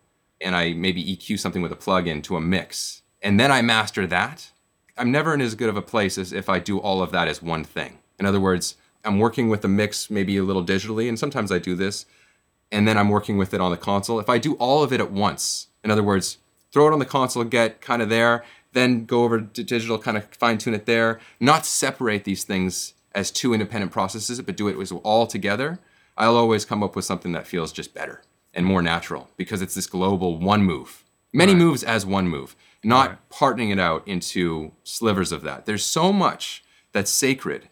and I maybe EQ something with a plug-in to a mix, and then I master that, I'm never in as good of a place as if I do all of that as one thing. In other words, I'm working with the mix maybe a little digitally, and sometimes I do this, and then I'm working with it on the console. If I do all of it at once, in other words, throw it on the console, get kind of there, then go over to digital, kind of fine-tune it there, not separate these things as two independent processes, but do it all together, I'll always come up with something that feels just better and more natural because it's this global one move. Many moves as one move, not parting it out into slivers of that. There's so much that's sacred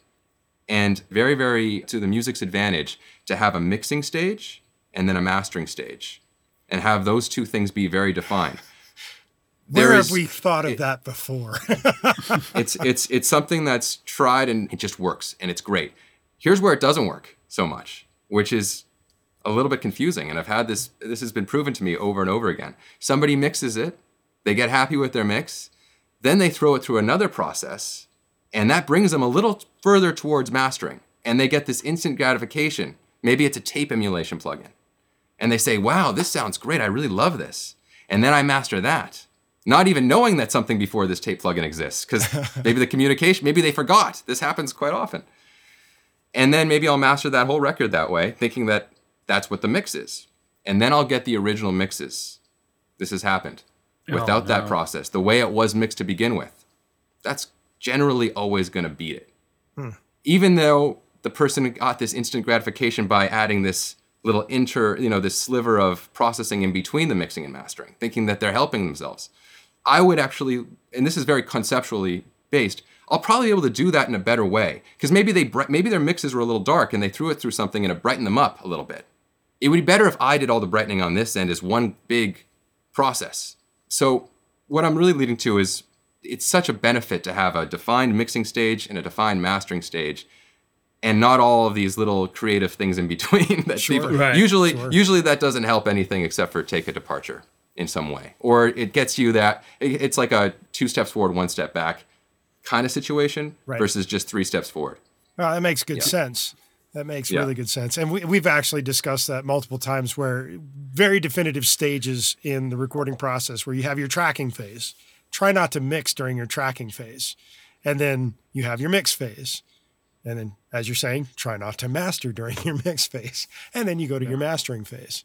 and very, very to the music's advantage to have a mixing stage and then a mastering stage and have those two things be very defined. Where have we thought of that before? It's something that's tried and it just works and it's great. Here's where it doesn't work so much, which is a little bit confusing. And I've had this has been proven to me over and over again. Somebody mixes it, they get happy with their mix, then they throw it through another process, and that brings them a little further towards mastering. And they get this instant gratification. Maybe it's a tape emulation plugin. And they say, wow, this sounds great, I really love this. And then I master that, not even knowing that something before this tape plugin exists, because maybe the communication, maybe they forgot. This happens quite often. And then maybe I'll master that whole record that way, thinking that that's what the mix is. And then I'll get the original mixes. This has happened without that process, the way it was mixed to begin with. That's generally always going to beat it. Even though the person got this instant gratification by adding this little this sliver of processing in between the mixing and mastering, thinking that they're helping themselves. I would actually, and this is very conceptually based, I'll probably be able to do that in a better way because maybe their mixes were a little dark and they threw it through something and it brightened them up a little bit. It would be better if I did all the brightening on this end as one big process. So what I'm really leading to is it's such a benefit to have a defined mixing stage and a defined mastering stage and not all of these little creative things in between. Usually that doesn't help anything except for take a departure in some way. Or it gets you that, it's like a 2 steps forward, 1 step back kind of situation versus just 3 steps forward. Well, that makes good sense. That makes really good sense. And we've actually discussed that multiple times where very definitive stages in the recording process where you have your tracking phase. Try not to mix during your tracking phase. And then you have your mix phase. And then, as you're saying, try not to master during your mix phase. And then you go to your mastering phase.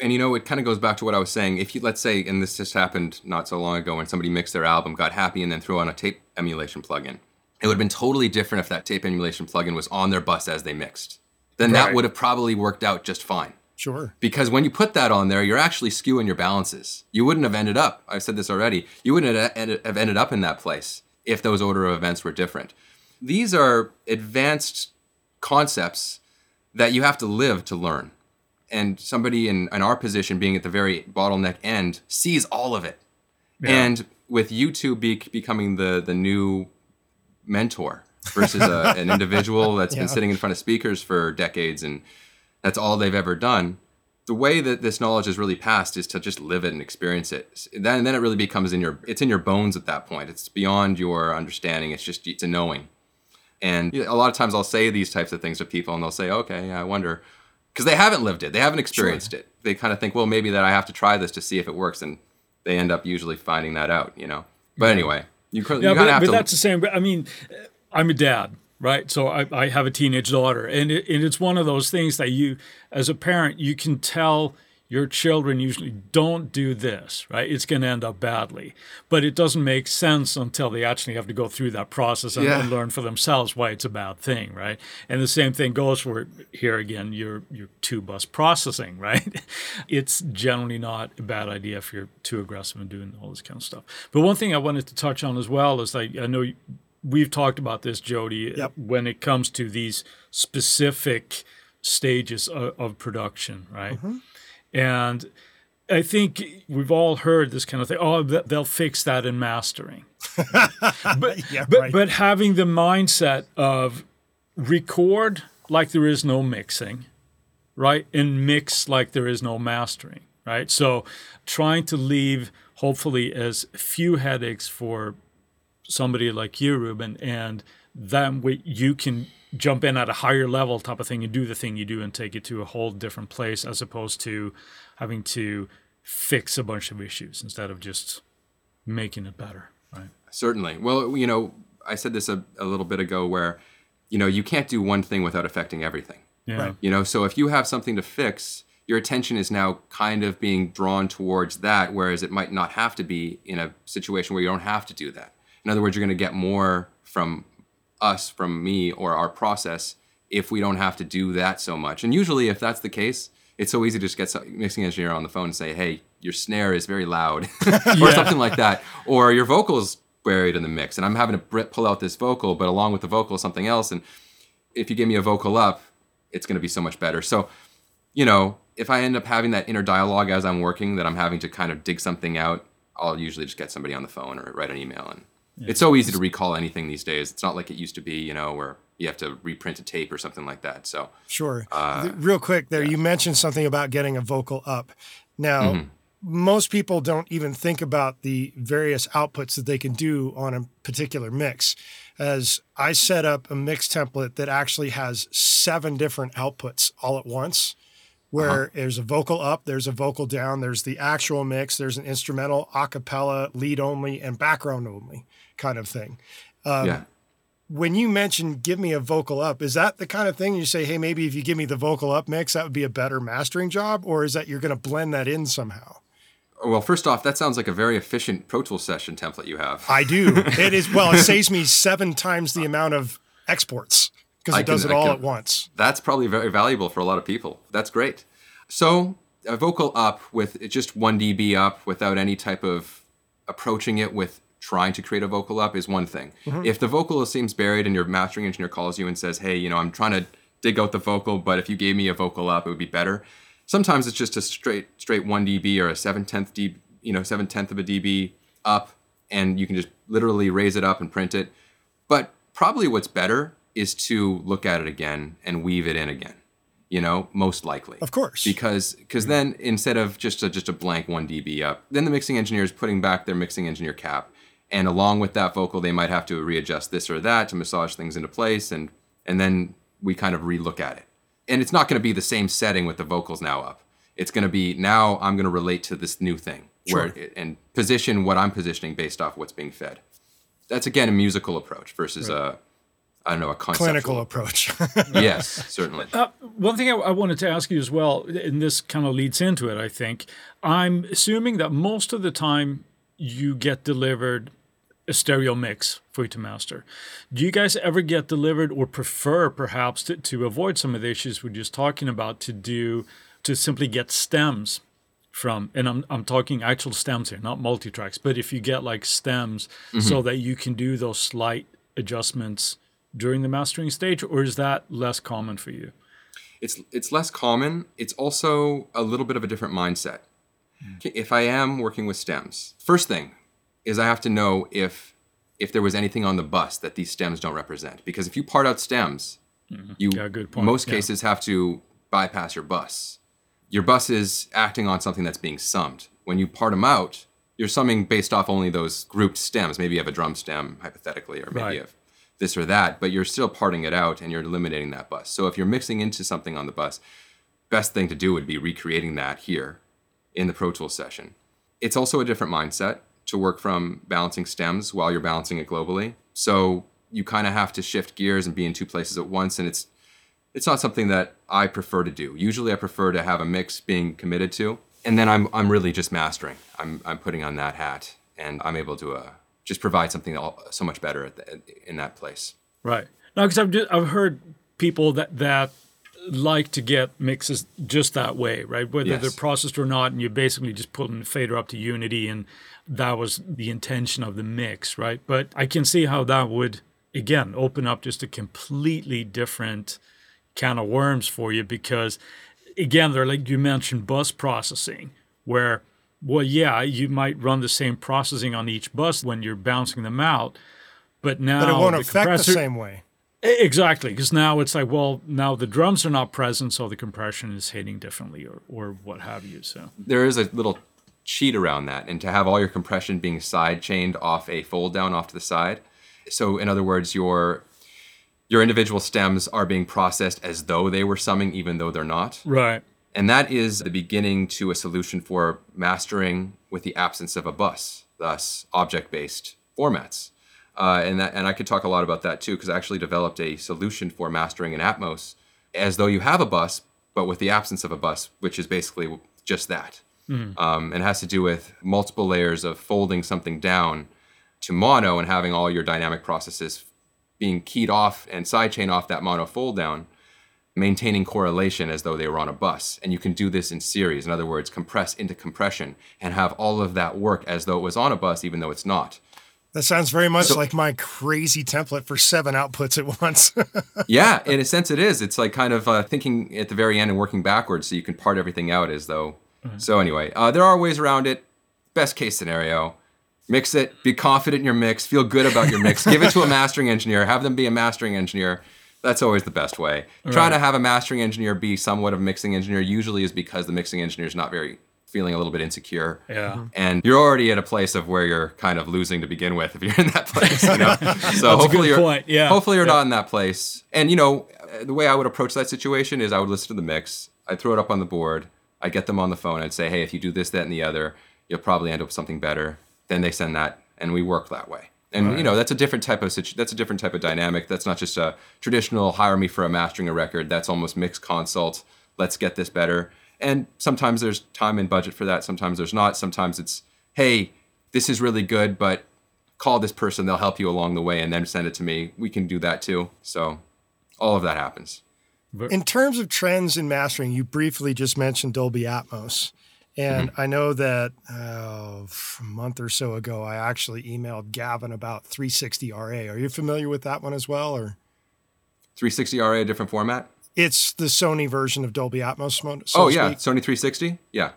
And, you know, it kind of goes back to what I was saying. If you, let's say, and this just happened not so long ago when somebody mixed their album, got happy, and then threw on a tape emulation plugin. It would have been totally different if that tape emulation plugin was on their bus as they mixed. Then that would have probably worked out just fine. Sure. Because when you put that on there, you're actually skewing your balances. You wouldn't have ended up, I've said this already, you wouldn't have ended up in that place if those order of events were different. These are advanced concepts that you have to live to learn. And somebody in our position, being at the very bottleneck end, sees all of it. Yeah. And with YouTube becoming the new mentor versus an individual that's been sitting in front of speakers for decades and that's all they've ever done, the way that this knowledge is really passed is to just live it and experience it. Then it really becomes it's in your bones at that point. It's beyond your understanding. It's a knowing. And a lot of times I'll say these types of things to people and they'll say, okay, yeah, I wonder, because they haven't lived it. They haven't experienced it. They kind of think, well, maybe that I have to try this to see if it works. And they end up usually finding that out, you know, but anyway, but that's the same. But I mean, I'm a dad. Right. So I have a teenage daughter, and it's one of those things that you, as a parent, you can tell your children usually don't do this, right? It's going to end up badly, but it doesn't make sense until they actually have to go through that process and learn for themselves why it's a bad thing. Right. And the same thing goes for here again, your two bus processing, right? It's generally not a bad idea if you're too aggressive in doing all this kind of stuff. But one thing I wanted to touch on as well is I know we've talked about this, Jody, when it comes to these specific stages of production, right? Mm-hmm. And I think we've all heard this kind of thing, oh, they'll fix that in mastering. But having the mindset of record like there is no mixing, right? And mix like there is no mastering, right? So trying to leave, hopefully, as few headaches for somebody like you, Ruben, and that way you can jump in at a higher level type of thing and do the thing you do and take it to a whole different place, as opposed to having to fix a bunch of issues instead of just making it better, right? Certainly. Well, you know, I said this a little bit ago where, you know, you can't do one thing without affecting everything. Yeah. Right? You know, so if you have something to fix, your attention is now kind of being drawn towards that, whereas it might not have to be in a situation where you don't have to do that. In other words, you're going to get more from us, from me, or our process if we don't have to do that so much. And usually if that's the case, it's so easy to just get a mixing engineer on the phone and say, hey, your snare is very loud or something like that. Or your vocal's buried in the mix and I'm having to pull out this vocal, but along with the vocal, something else. And if you give me a vocal up, it's going to be so much better. So, you know, if I end up having that inner dialogue as I'm working, that I'm having to kind of dig something out, I'll usually just get somebody on the phone or write an email and... Yeah. It's so easy to recall anything these days. It's not like it used to be, you know, where you have to reprint a tape or something like that. So sure. Real quick there, you mentioned something about getting a vocal up. Now, most people don't even think about the various outputs that they can do on a particular mix. As I set up a mix template that actually has 7 different outputs all at once, where there's a vocal up, there's a vocal down, there's the actual mix, there's an instrumental, a cappella, lead only, and background only kind of thing. When you mention give me a vocal up, is that the kind of thing you say, hey, maybe if you give me the vocal up mix, that would be a better mastering job? Or is that you're going to blend that in somehow? Well, first off, that sounds like a very efficient Pro Tools session template you have. I do. It is. Well, it saves me 7 times the amount of exports. Because it does it all at once. That's probably very valuable for a lot of people. That's great. So a vocal up with just 1 dB up without any type of approaching it with trying to create a vocal up is one thing. Mm-hmm. If the vocal seems buried and your mastering engineer calls you and says, hey, you know, I'm trying to dig out the vocal, but if you gave me a vocal up, it would be better. Sometimes it's just a straight 1 dB or a 7/10 of a dB up, and you can just literally raise it up and print it. But probably what's better is to look at it again and weave it in again, you know, most likely. Of course. Because then instead of just a blank 1 dB up, then the mixing engineer is putting back their mixing engineer cap. And along with that vocal, they might have to readjust this or that to massage things into place. And then we kind of relook at it. And it's not going to be the same setting with the vocals now up. It's going to be, now I'm going to relate to this new thing and position what I'm positioning based off what's being fed. That's, again, a musical approach versus a clinical approach. Yes, certainly. One thing I wanted to ask you as well, and this kind of leads into it, I think. I'm assuming that most of the time you get delivered a stereo mix for you to master. Do you guys ever get delivered, or prefer perhaps to avoid some of the issues we're just talking about, to simply get stems from, and I'm talking actual stems here, not multitracks, but if you get like stems so that you can do those slight adjustments during the mastering stage, or is that less common for you? It's less common. It's also a little bit of a different mindset. If I am working with stems, first thing is I have to know if there was anything on the bus that these stems don't represent. Because if you part out stems, you most cases have to bypass your bus. your bus is acting on something that's being summed. When you part them out, you're summing based off only those grouped stems. Maybe you have a drum stem, hypothetically, or maybe you have this or that, but you're still parting it out and you're eliminating that bus. So if you're mixing into something on the bus, best thing to do would be recreating that here in the Pro Tools session. It's also a different mindset to work from balancing stems while you're balancing it globally. So you kind of have to shift gears and be in two places at once, and it's not something that I prefer to do. Usually I prefer to have a mix being committed to, and then I'm really just mastering. I'm putting on that hat, and I'm able to just provide something so much better at in that place. Right. Now, because I've heard people that like to get mixes just that way, right? Whether they're processed or not, and you're basically just pulling the fader up to unity, and that was the intention of the mix, right? But I can see how that would, again, open up just a completely different can of worms for you, because, again, they're like you mentioned, bus processing, where, well, yeah, you might run the same processing on each bus when you're bouncing them out, but now but it won't affect the same way. Exactly, because now it's like, well, now the drums are not present, so the compression is hitting differently or what have you. So there is a little cheat around that, and to have all your compression being side-chained off a fold-down off to the side. So in other words, your individual stems are being processed as though they were summing, even though they're not. Right. And that is the beginning to a solution for mastering with the absence of a bus, thus object-based formats. And I could talk a lot about that too, because I actually developed a solution for mastering in Atmos as though you have a bus, but with the absence of a bus, which is basically just that. Mm-hmm. And it has to do with multiple layers of folding something down to mono and having all your dynamic processes being keyed off and sidechain off that mono fold down, maintaining correlation as though they were on a bus. And you can do this in series. In other words, compress into compression and have all of that work as though it was on a bus, even though it's not. That sounds very much like my crazy template for 7 outputs at once. Yeah, in a sense it is. It's like kind of thinking at the very end and working backwards so you can part everything out as though. Mm-hmm. So anyway, there are ways around it. Best case scenario, mix it, be confident in your mix, feel good about your mix, give it to a mastering engineer, have them be a mastering engineer. That's always the best way. Right. Trying to have a mastering engineer be somewhat of a mixing engineer usually is because the mixing engineer is not very feeling a little bit insecure. Yeah. And you're already at a place of where you're kind of losing to begin with if you're in that place, you know. So hopefully you're not in that place. And you know, the way I would approach that situation is I would listen to the mix, I'd throw it up on the board, I'd get them on the phone, I'd say, hey, if you do this, that, and the other, you'll probably end up with something better. Then they send that and we work that way. And you know, that's a different type of dynamic. That's not just a traditional hire me for a mastering a record. That's almost mix consult. Let's get this better. And sometimes there's time and budget for that. Sometimes there's not. Sometimes it's, hey, this is really good, but call this person. They'll help you along the way and then send it to me. We can do that too. So all of that happens. In terms of trends in mastering, you briefly just mentioned Dolby Atmos. And I know that a month or so ago, I actually emailed Gavin about 360 RA. Are you familiar with that one as well? Or 360 RA, a different format? It's the Sony version of Dolby Atmos. So Sony 360? Yeah.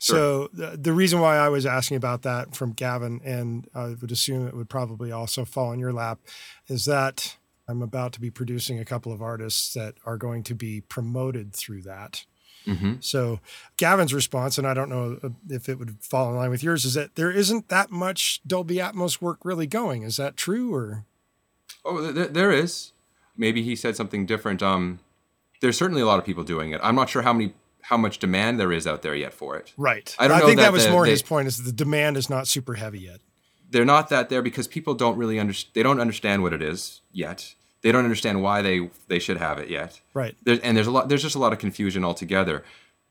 Sure. So the reason why I was asking about that from Gavin, and I would assume it would probably also fall in your lap, is that I'm about to be producing a couple of artists that are going to be promoted through that. Mm-hmm. So Gavin's response, and I don't know if it would fall in line with yours, is that there isn't that much Dolby Atmos work really going. Is that true? Or there is. Maybe he said something different. There's certainly a lot of people doing it. I'm not sure how much demand there is out there yet for it. Right. I think that was more his point, is that the demand is not super heavy yet. They're not that there because people don't really understand. They don't understand what it is yet. They don't understand why they should have it yet. Right. There's just a lot of confusion altogether.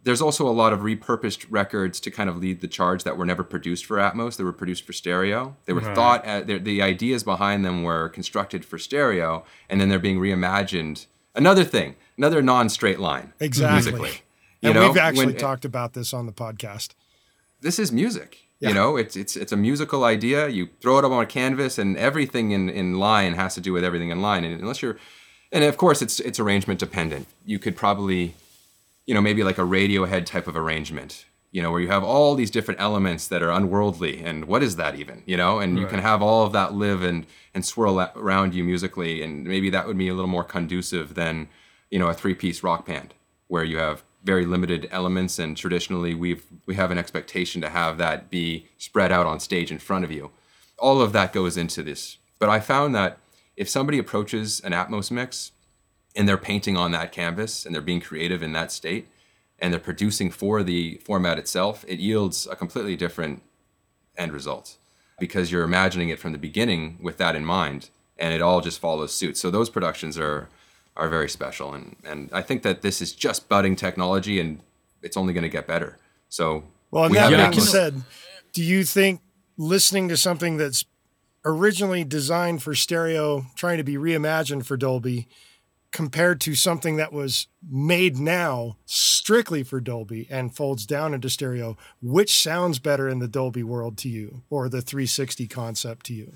There's also a lot of repurposed records to kind of lead the charge that were never produced for Atmos. They were produced for stereo. They were the ideas behind them were constructed for stereo, and then they're being reimagined. Another thing, another non-straight line. Exactly. Musically. We've actually talked about this on the podcast. This is music. Yeah. You know, it's a musical idea. You throw it up on a canvas, and everything in line has to do with everything in line. And of course, it's arrangement dependent. You could probably, maybe like a Radiohead type of arrangement, where you have all these different elements that are unworldly, and what is that even, And you can have all of that live and swirl around you musically, and maybe that would be a little more conducive than, a 3-piece rock band where you have very limited elements, and traditionally we have an expectation to have that be spread out on stage in front of you. All of that goes into this. But I found that if somebody approaches an Atmos mix and they're painting on that canvas and they're being creative in that state and they're producing for the format itself, it yields a completely different end result because you're imagining it from the beginning with that in mind, and it all just follows suit. So those productions are very special. And I think that this is just budding technology and it's only going to get better. So, well, and that being said, do you think listening to something that's originally designed for stereo, trying to be reimagined for Dolby, compared to something that was made now strictly for Dolby and folds down into stereo, which sounds better in the Dolby world to you, or the 360 concept to you?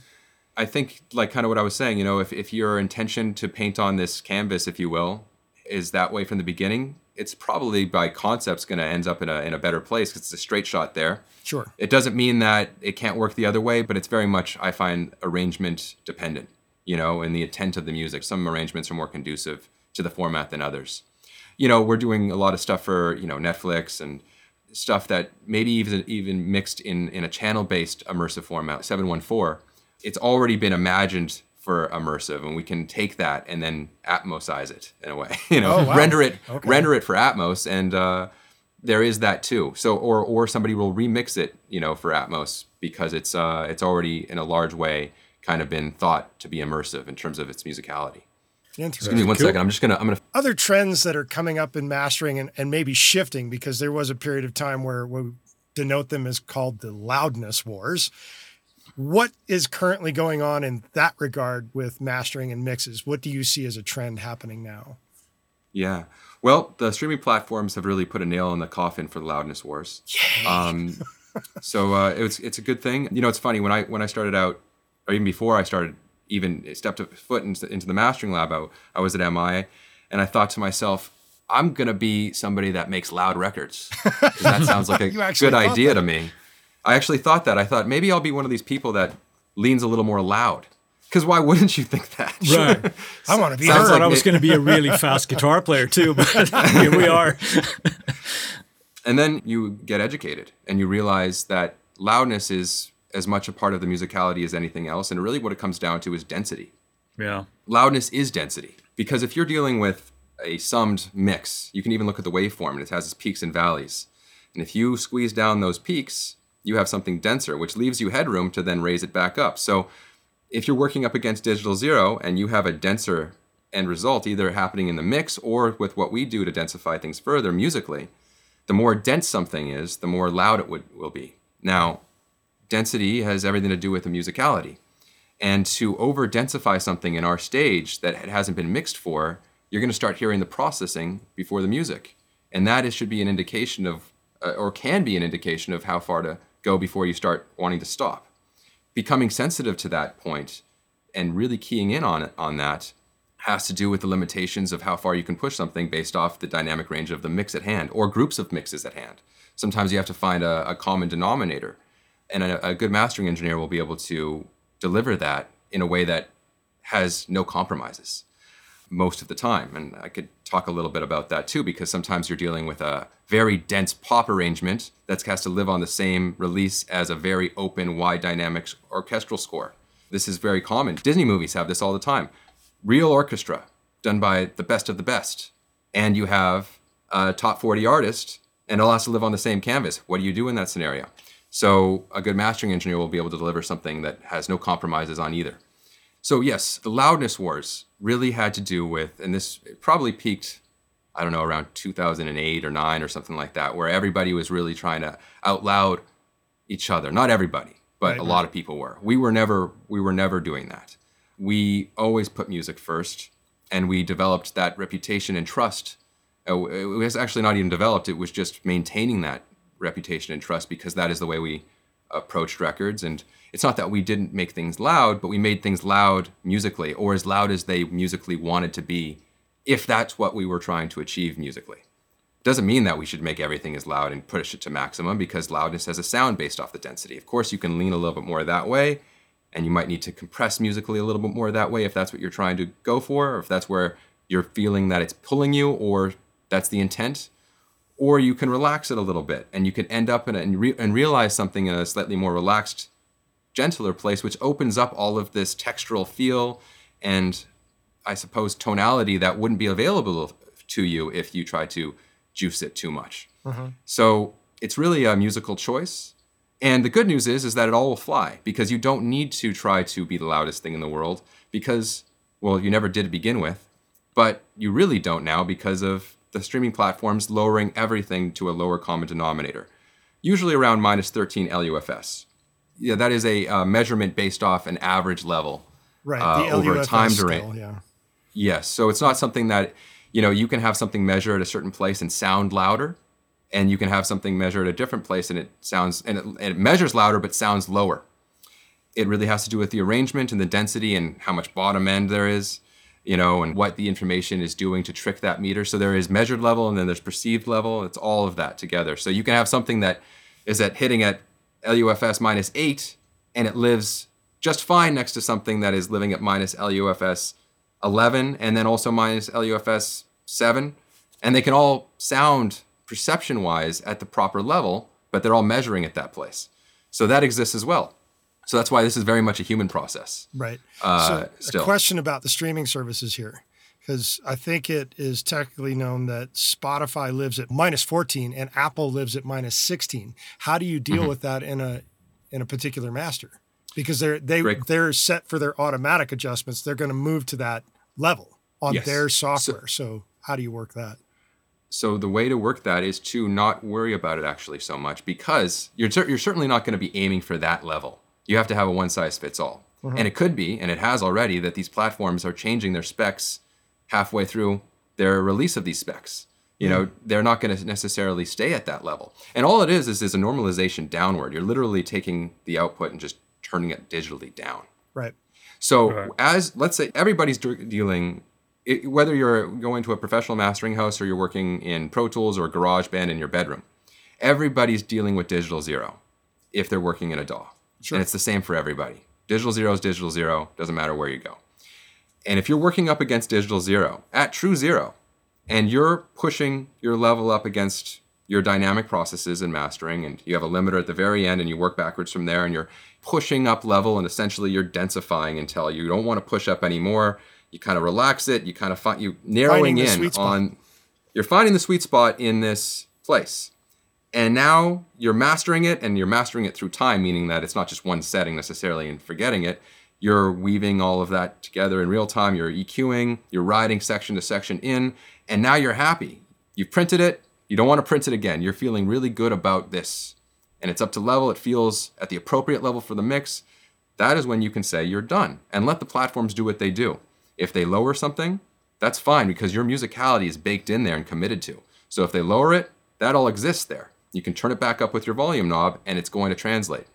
I think, like kind of what I was saying, you know, if your intention to paint on this canvas, if you will, is that way from the beginning, it's probably by concepts going to end up in a better place because it's a straight shot there. Sure. It doesn't mean that it can't work the other way, but it's very much, I find, arrangement dependent, you know, and the intent of the music. Some arrangements are more conducive to the format than others. You know, we're doing a lot of stuff for, you know, Netflix and stuff that maybe even mixed in a channel-based immersive format, 714. It's already been imagined for immersive, and we can take that and then Atmosize it in a way, you know, render it for Atmos, and there is that too. So, or somebody will remix it, you know, for Atmos because it's already in a large way kind of been thought to be immersive in terms of its musicality. Excuse me one second. I'm gonna. Other trends that are coming up in mastering and maybe shifting, because there was a period of time where we denote them as called the loudness wars. What is currently going on in that regard with mastering and mixes? What do you see as a trend happening now? Yeah. Well, the streaming platforms have really put a nail in the coffin for the loudness wars. Yay. So it's a good thing. You know, it's funny, when I started out, or even before I started, even stepped a foot into the mastering lab, I was at MI, and I thought to myself, I'm going to be somebody that makes loud records. Because that sounds like a good idea to me. I actually thought that. I thought maybe I'll be one of these people that leans a little more loud. Because why wouldn't you think that? Right. I want to be heard. I thought I was going to be a really fast guitar player too, but here we are. And then you get educated and you realize that loudness is as much a part of the musicality as anything else. And really what it comes down to is density. Yeah. Loudness is density. Because if you're dealing with a summed mix, you can even look at the waveform, and it has its peaks and valleys. And if you squeeze down those peaks, you have something denser, which leaves you headroom to then raise it back up. So if you're working up against digital zero and you have a denser end result, either happening in the mix or with what we do to densify things further musically, the more dense something is, the more loud it will be. Now, density has everything to do with the musicality. And to over-densify something in our stage that it hasn't been mixed for, you're going to start hearing the processing before the music. And that should be an indication of, or can be an indication of how far to go before you start wanting to stop. Becoming sensitive to that point and really keying in on it, on that, has to do with the limitations of how far you can push something based off the dynamic range of the mix at hand or groups of mixes at hand. Sometimes you have to find a common denominator, and a good mastering engineer will be able to deliver that in a way that has no compromises most of the time. And I could talk a little bit about that too, because sometimes you're dealing with a very dense pop arrangement that has to live on the same release as a very open, wide dynamics orchestral score. This is very common. Disney movies have this all the time. Real orchestra done by the best of the best. And you have a top 40 artist, and it'll have to live on the same canvas. What do you do in that scenario? So a good mastering engineer will be able to deliver something that has no compromises on either. So yes, the loudness wars really had to do with, and this probably peaked, I don't know, around 2008 or 9 or something like that, where everybody was really trying to out loud each other. Not everybody, but right, a lot of people were. We were never doing that. We always put music first, and we developed that reputation and trust. It was actually not even developed. It was just maintaining that reputation and trust, because that is the way we approached records. And it's not that we didn't make things loud, but we made things loud musically, or as loud as they musically wanted to be, if that's what we were trying to achieve musically. Doesn't mean that we should make everything as loud and push it to maximum, because loudness has a sound based off the density. Of course, you can lean a little bit more that way, and you might need to compress musically a little bit more that way if that's what you're trying to go for, or if that's where you're feeling that it's pulling you, or that's the intent. or you can relax it a little bit, and you can end up in it and realize something in a slightly more relaxed, gentler place, which opens up all of this textural feel and, I suppose, tonality that wouldn't be available to you if you try to juice it too much. Mm-hmm. So it's really a musical choice. And the good news is that it all will fly, because you don't need to try to be the loudest thing in the world, because, well, you never did to begin with, but you really don't now because of the streaming platforms lowering everything to a lower common denominator, usually around minus 13 LUFS. Yeah, that is a measurement based off an average level, right? The over a time duration. Yeah. Yes, so it's not something that, you know, you can have something measured at a certain place and sound louder, and you can have something measured at a different place and it sounds, and it measures louder but sounds lower. It really has to do with the arrangement and the density and how much bottom end there is, you know, and what the information is doing to trick that meter. So there is measured level and then there's perceived level. It's all of that together. So you can have something that is at hitting at LUFS minus 8 and it lives just fine next to something that is living at minus LUFS 11 and then also minus LUFS 7. And they can all sound perception-wise at the proper level, but they're all measuring at that place. So that exists as well. So that's why this is very much a human process. Right. So a question about the streaming services here, because I think it is technically known that Spotify lives at minus 14 and Apple lives at minus 16. How do you deal with that in a particular master? Because they're set for their automatic adjustments. They're going to move to that level on their software. So how do you work that? So the way to work that is to not worry about it actually so much, because you're certainly not going to be aiming for that level. You have to have a one-size-fits-all. Uh-huh. And it could be, and it has already, that these platforms are changing their specs halfway through their release of these specs. You know, they're not going to necessarily stay at that level. And all it is a normalization downward. You're literally taking the output and just turning it digitally down. Right. So as, let's say, everybody's dealing... whether you're going to a professional mastering house or you're working in Pro Tools or GarageBand in your bedroom, everybody's dealing with digital zero if they're working in a DAW. Sure. And it's the same for everybody. Digital zero is digital zero, doesn't matter where you go. And if you're working up against digital zero, at true zero, and you're pushing your level up against your dynamic processes in mastering, and you have a limiter at the very end and you work backwards from there, and you're pushing up level and essentially you're densifying until you don't want to push up anymore. You kind of relax it. You kind of find you narrowing in on. You're finding the sweet spot in this place, and now you're mastering it, and you're mastering it through time, meaning that it's not just one setting necessarily and forgetting it. You're weaving all of that together in real time. You're EQing. You're riding section to section in, and now you're happy. You've printed it. You don't want to print it again. You're feeling really good about this, and it's up to level. It feels at the appropriate level for the mix. That is when you can say you're done, and let the platforms do what they do. If they lower something, that's fine, because your musicality is baked in there and committed to. So if they lower it, that all exists there. You can turn it back up with your volume knob and it's going to translate.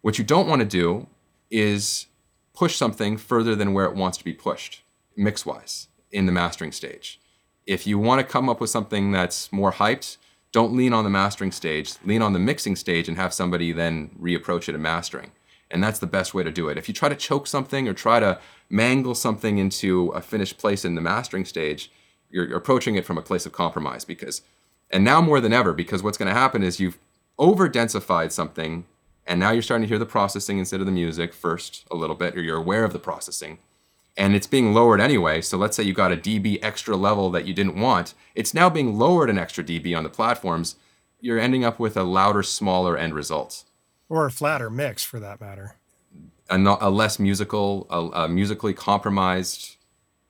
What you don't want to do is push something further than where it wants to be pushed, mix-wise, in the mastering stage. If you want to come up with something that's more hyped, don't lean on the mastering stage, lean on the mixing stage and have somebody then reapproach it in mastering. And that's the best way to do it. If you try to choke something or try to mangle something into a finished place in the mastering stage, you're approaching it from a place of compromise. And now more than ever, because what's going to happen is you've over-densified something, and now you're starting to hear the processing instead of the music first a little bit, or you're aware of the processing. And it's being lowered anyway, so let's say you got a dB extra level that you didn't want. It's now being lowered an extra dB on the platforms. You're ending up with a louder, smaller end result. Or a flatter mix, for that matter. A less musical, a musically compromised,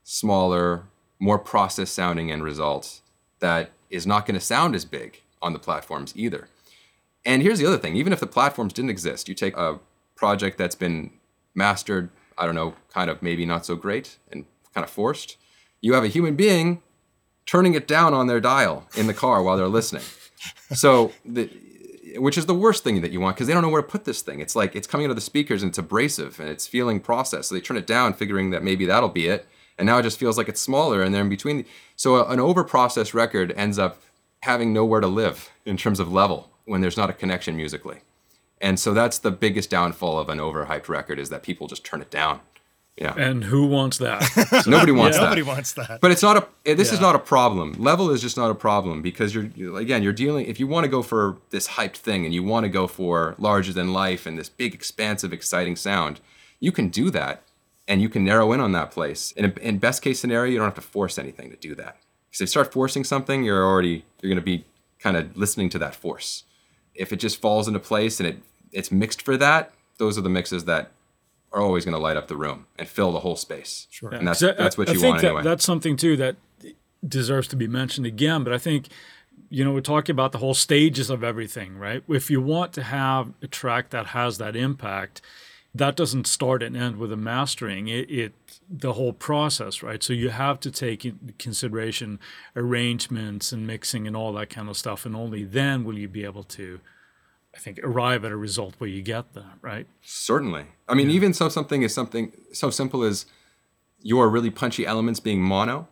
smaller, more processed-sounding end result that is not going to sound as big on the platforms either. And here's the other thing. Even if the platforms didn't exist, you take a project that's been mastered, I don't know, kind of maybe not so great and kind of forced. You have a human being turning it down on their dial in the car while they're listening. Which is the worst thing that you want, because they don't know where to put this thing. It's like it's coming out of the speakers and it's abrasive and it's feeling processed. So they turn it down figuring that maybe that'll be it. And now it just feels like it's smaller and they're in between. So an over-processed record ends up having nowhere to live in terms of level when there's not a connection musically. And so that's the biggest downfall of an overhyped record, is that people just turn it down Yeah. And who wants that? So nobody wants that. But it's not a, this is not a problem. Level is just not a problem because you're dealing, if you want to go for this hyped thing and you want to go for larger than life and this big, expansive, exciting sound, you can do that and you can narrow in on that place. In best case scenario, you don't have to force anything to do that. Because if you start forcing something, you're going to be kind of listening to that force. If it just falls into place and it's mixed for that, those are the mixes that are always going to light up the room and fill the whole space. Sure. And that's what you want anyway. I think that's something too that deserves to be mentioned again, but I think, we're talking about the whole stages of everything, right? If you want to have a track that has that impact, that doesn't start and end with a mastering. It the whole process, right? So you have to take into consideration arrangements and mixing and all that kind of stuff, and only then will you be able to, I think, arrive at a result where you get that, right? Certainly. I mean, even so something so simple as your really punchy elements being mono,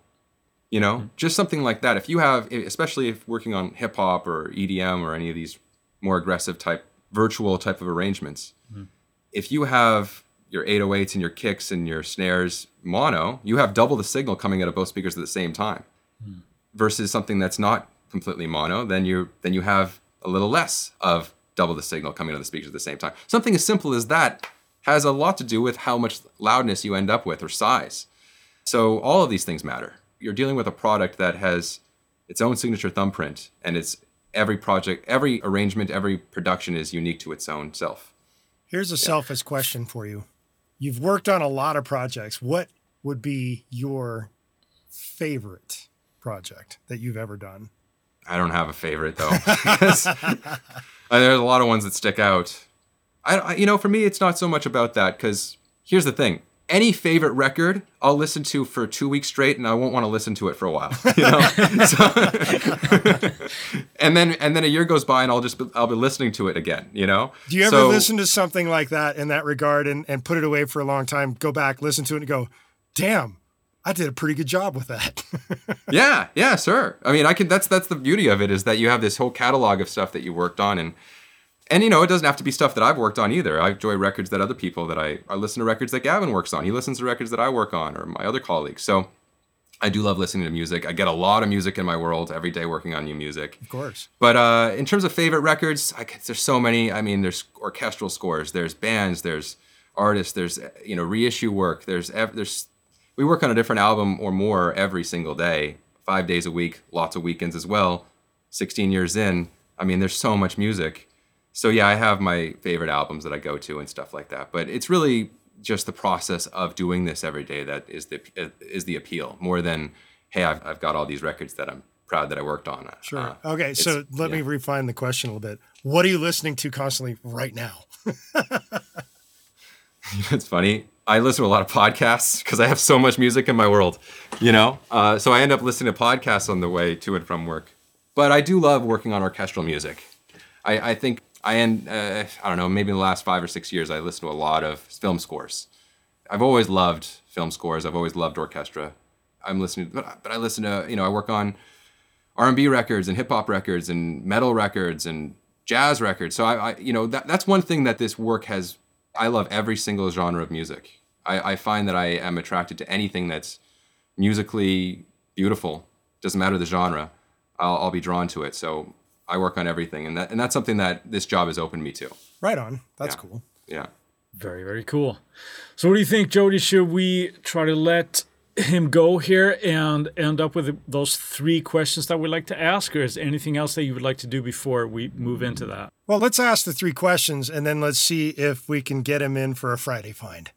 just something like that. If you have, especially if working on hip hop or EDM or any of these more aggressive type, virtual type of arrangements, if you have your 808s and your kicks and your snares mono, you have double the signal coming out of both speakers at the same time. Versus something that's not completely mono, then you have a little less of double the signal coming out of the speakers at the same time. Something as simple as that has a lot to do with how much loudness you end up with or size. So all of these things matter. You're dealing with a product that has its own signature thumbprint, and it's every project, every arrangement, every production is unique to its own self. Here's a selfish question for you. You've worked on a lot of projects. What would be your favorite project that you've ever done? I don't have a favorite, though. There's a lot of ones that stick out. For me, it's not so much about that, because here's the thing. Any favorite record I'll listen to for 2 weeks straight, and I won't want to listen to it for a while. And then a year goes by, and I'll be listening to it again. Do you ever listen to something like that in that regard, and put it away for a long time, go back, listen to it, and go, damn, I did a pretty good job with that. yeah, sure. I mean, I can. That's the beauty of it, is that you have this whole catalog of stuff that you worked on, and it doesn't have to be stuff that I've worked on either. I enjoy records that other people that I listen to records that Gavin works on. He listens to records that I work on, or my other colleagues. So I do love listening to music. I get a lot of music in my world every day working on new music. Of course. But in terms of favorite records, there's so many. I mean, there's orchestral scores, there's bands, there's artists, there's reissue work. We work on a different album or more every single day, 5 days a week, lots of weekends as well. 16 years in, I mean, there's so much music. So yeah, I have my favorite albums that I go to and stuff like that. But it's really just the process of doing this every day that is the appeal, more than, hey, I've got all these records that I'm proud that I worked on. Sure. Okay, so let me refine the question a little bit. What are you listening to constantly right now? It's funny. I listen to a lot of podcasts because I have so much music in my world, So I end up listening to podcasts on the way to and from work. But I do love working on orchestral music. I think I don't know, maybe in the last 5 or 6 years, I listen to a lot of film scores. I've always loved film scores. I've always loved orchestra. But I listen to, I work on R&B records and hip hop records and metal records and jazz records. So that's one thing that this work has. I love every single genre of music. I find that I am attracted to anything that's musically beautiful. Doesn't matter the genre, I'll be drawn to it. So I work on everything, and that's something that this job has opened me to. Right on. That's cool. Yeah. Very, very cool. So what do you think, Jody? Should we try to let him go here and end up with those three questions that we like to ask, or is there anything else that you would like to do before we move into that? Well, let's ask the three questions, and then let's see if we can get him in for a Friday find.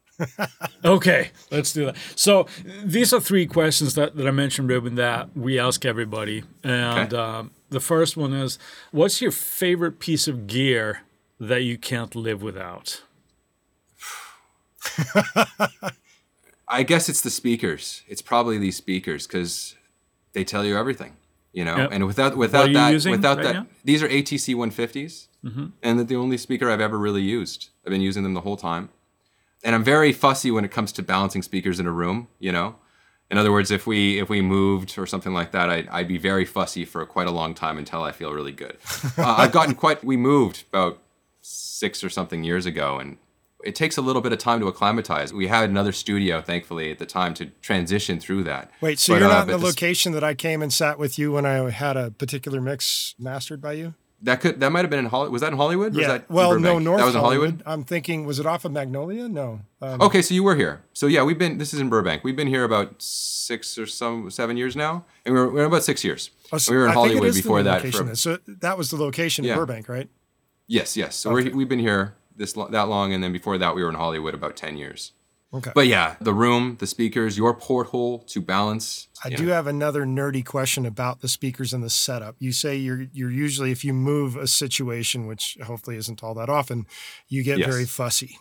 Okay, let's do that. So these are three questions that I mentioned, Ruben, that we ask everybody. And the first one is, what's your favorite piece of gear that you can't live without? I guess it's the speakers. It's probably these speakers because they tell you everything, Yep. And without that, these are ATC 150s, and they're the only speaker I've ever really used. I've been using them the whole time, and I'm very fussy when it comes to balancing speakers in a room. In other words, if we moved or something like that, I'd be very fussy for quite a long time until I feel really good. We moved about 6 or something years ago, and it takes a little bit of time to acclimatize. We had another studio, thankfully, at the time to transition through that. Wait, so you're not in the location that I came and sat with you when I had a particular mix mastered by you? That might have been in Hollywood. Was that in Hollywood? Yeah. North Hollywood. That was in Hollywood? I'm thinking, was it off of Magnolia? No. Okay, so you were here. So yeah, this is in Burbank. We've been here about 7 years now. And we're about 6 years. Oh, so we were in Hollywood before that. So that was the location in Burbank, right? Yes. So we've been here that long. And then before that, we were in Hollywood about 10 years. Okay. But yeah, the room, the speakers, your porthole to balance. I do have another nerdy question about the speakers and the setup. You say you're usually, if you move a situation, which hopefully isn't all that often, you get very fussy.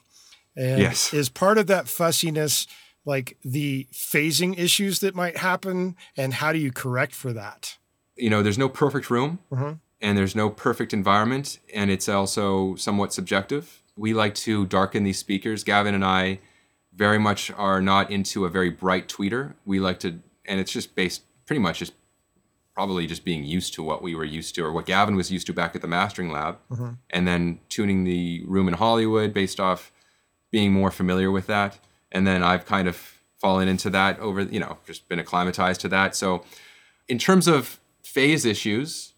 And is part of that fussiness like the phasing issues that might happen, and how do you correct for that? There's no perfect room and there's no perfect environment, and it's also somewhat subjective. We like to darken these speakers. Gavin and I very much are not into a very bright tweeter. We like to, and it's just based pretty much just probably just being used to what we were used to, or what Gavin was used to back at the Mastering Lab, and then tuning the room in Hollywood based off being more familiar with that. And then I've kind of fallen into that over, just been acclimatized to that. So in terms of phase issues,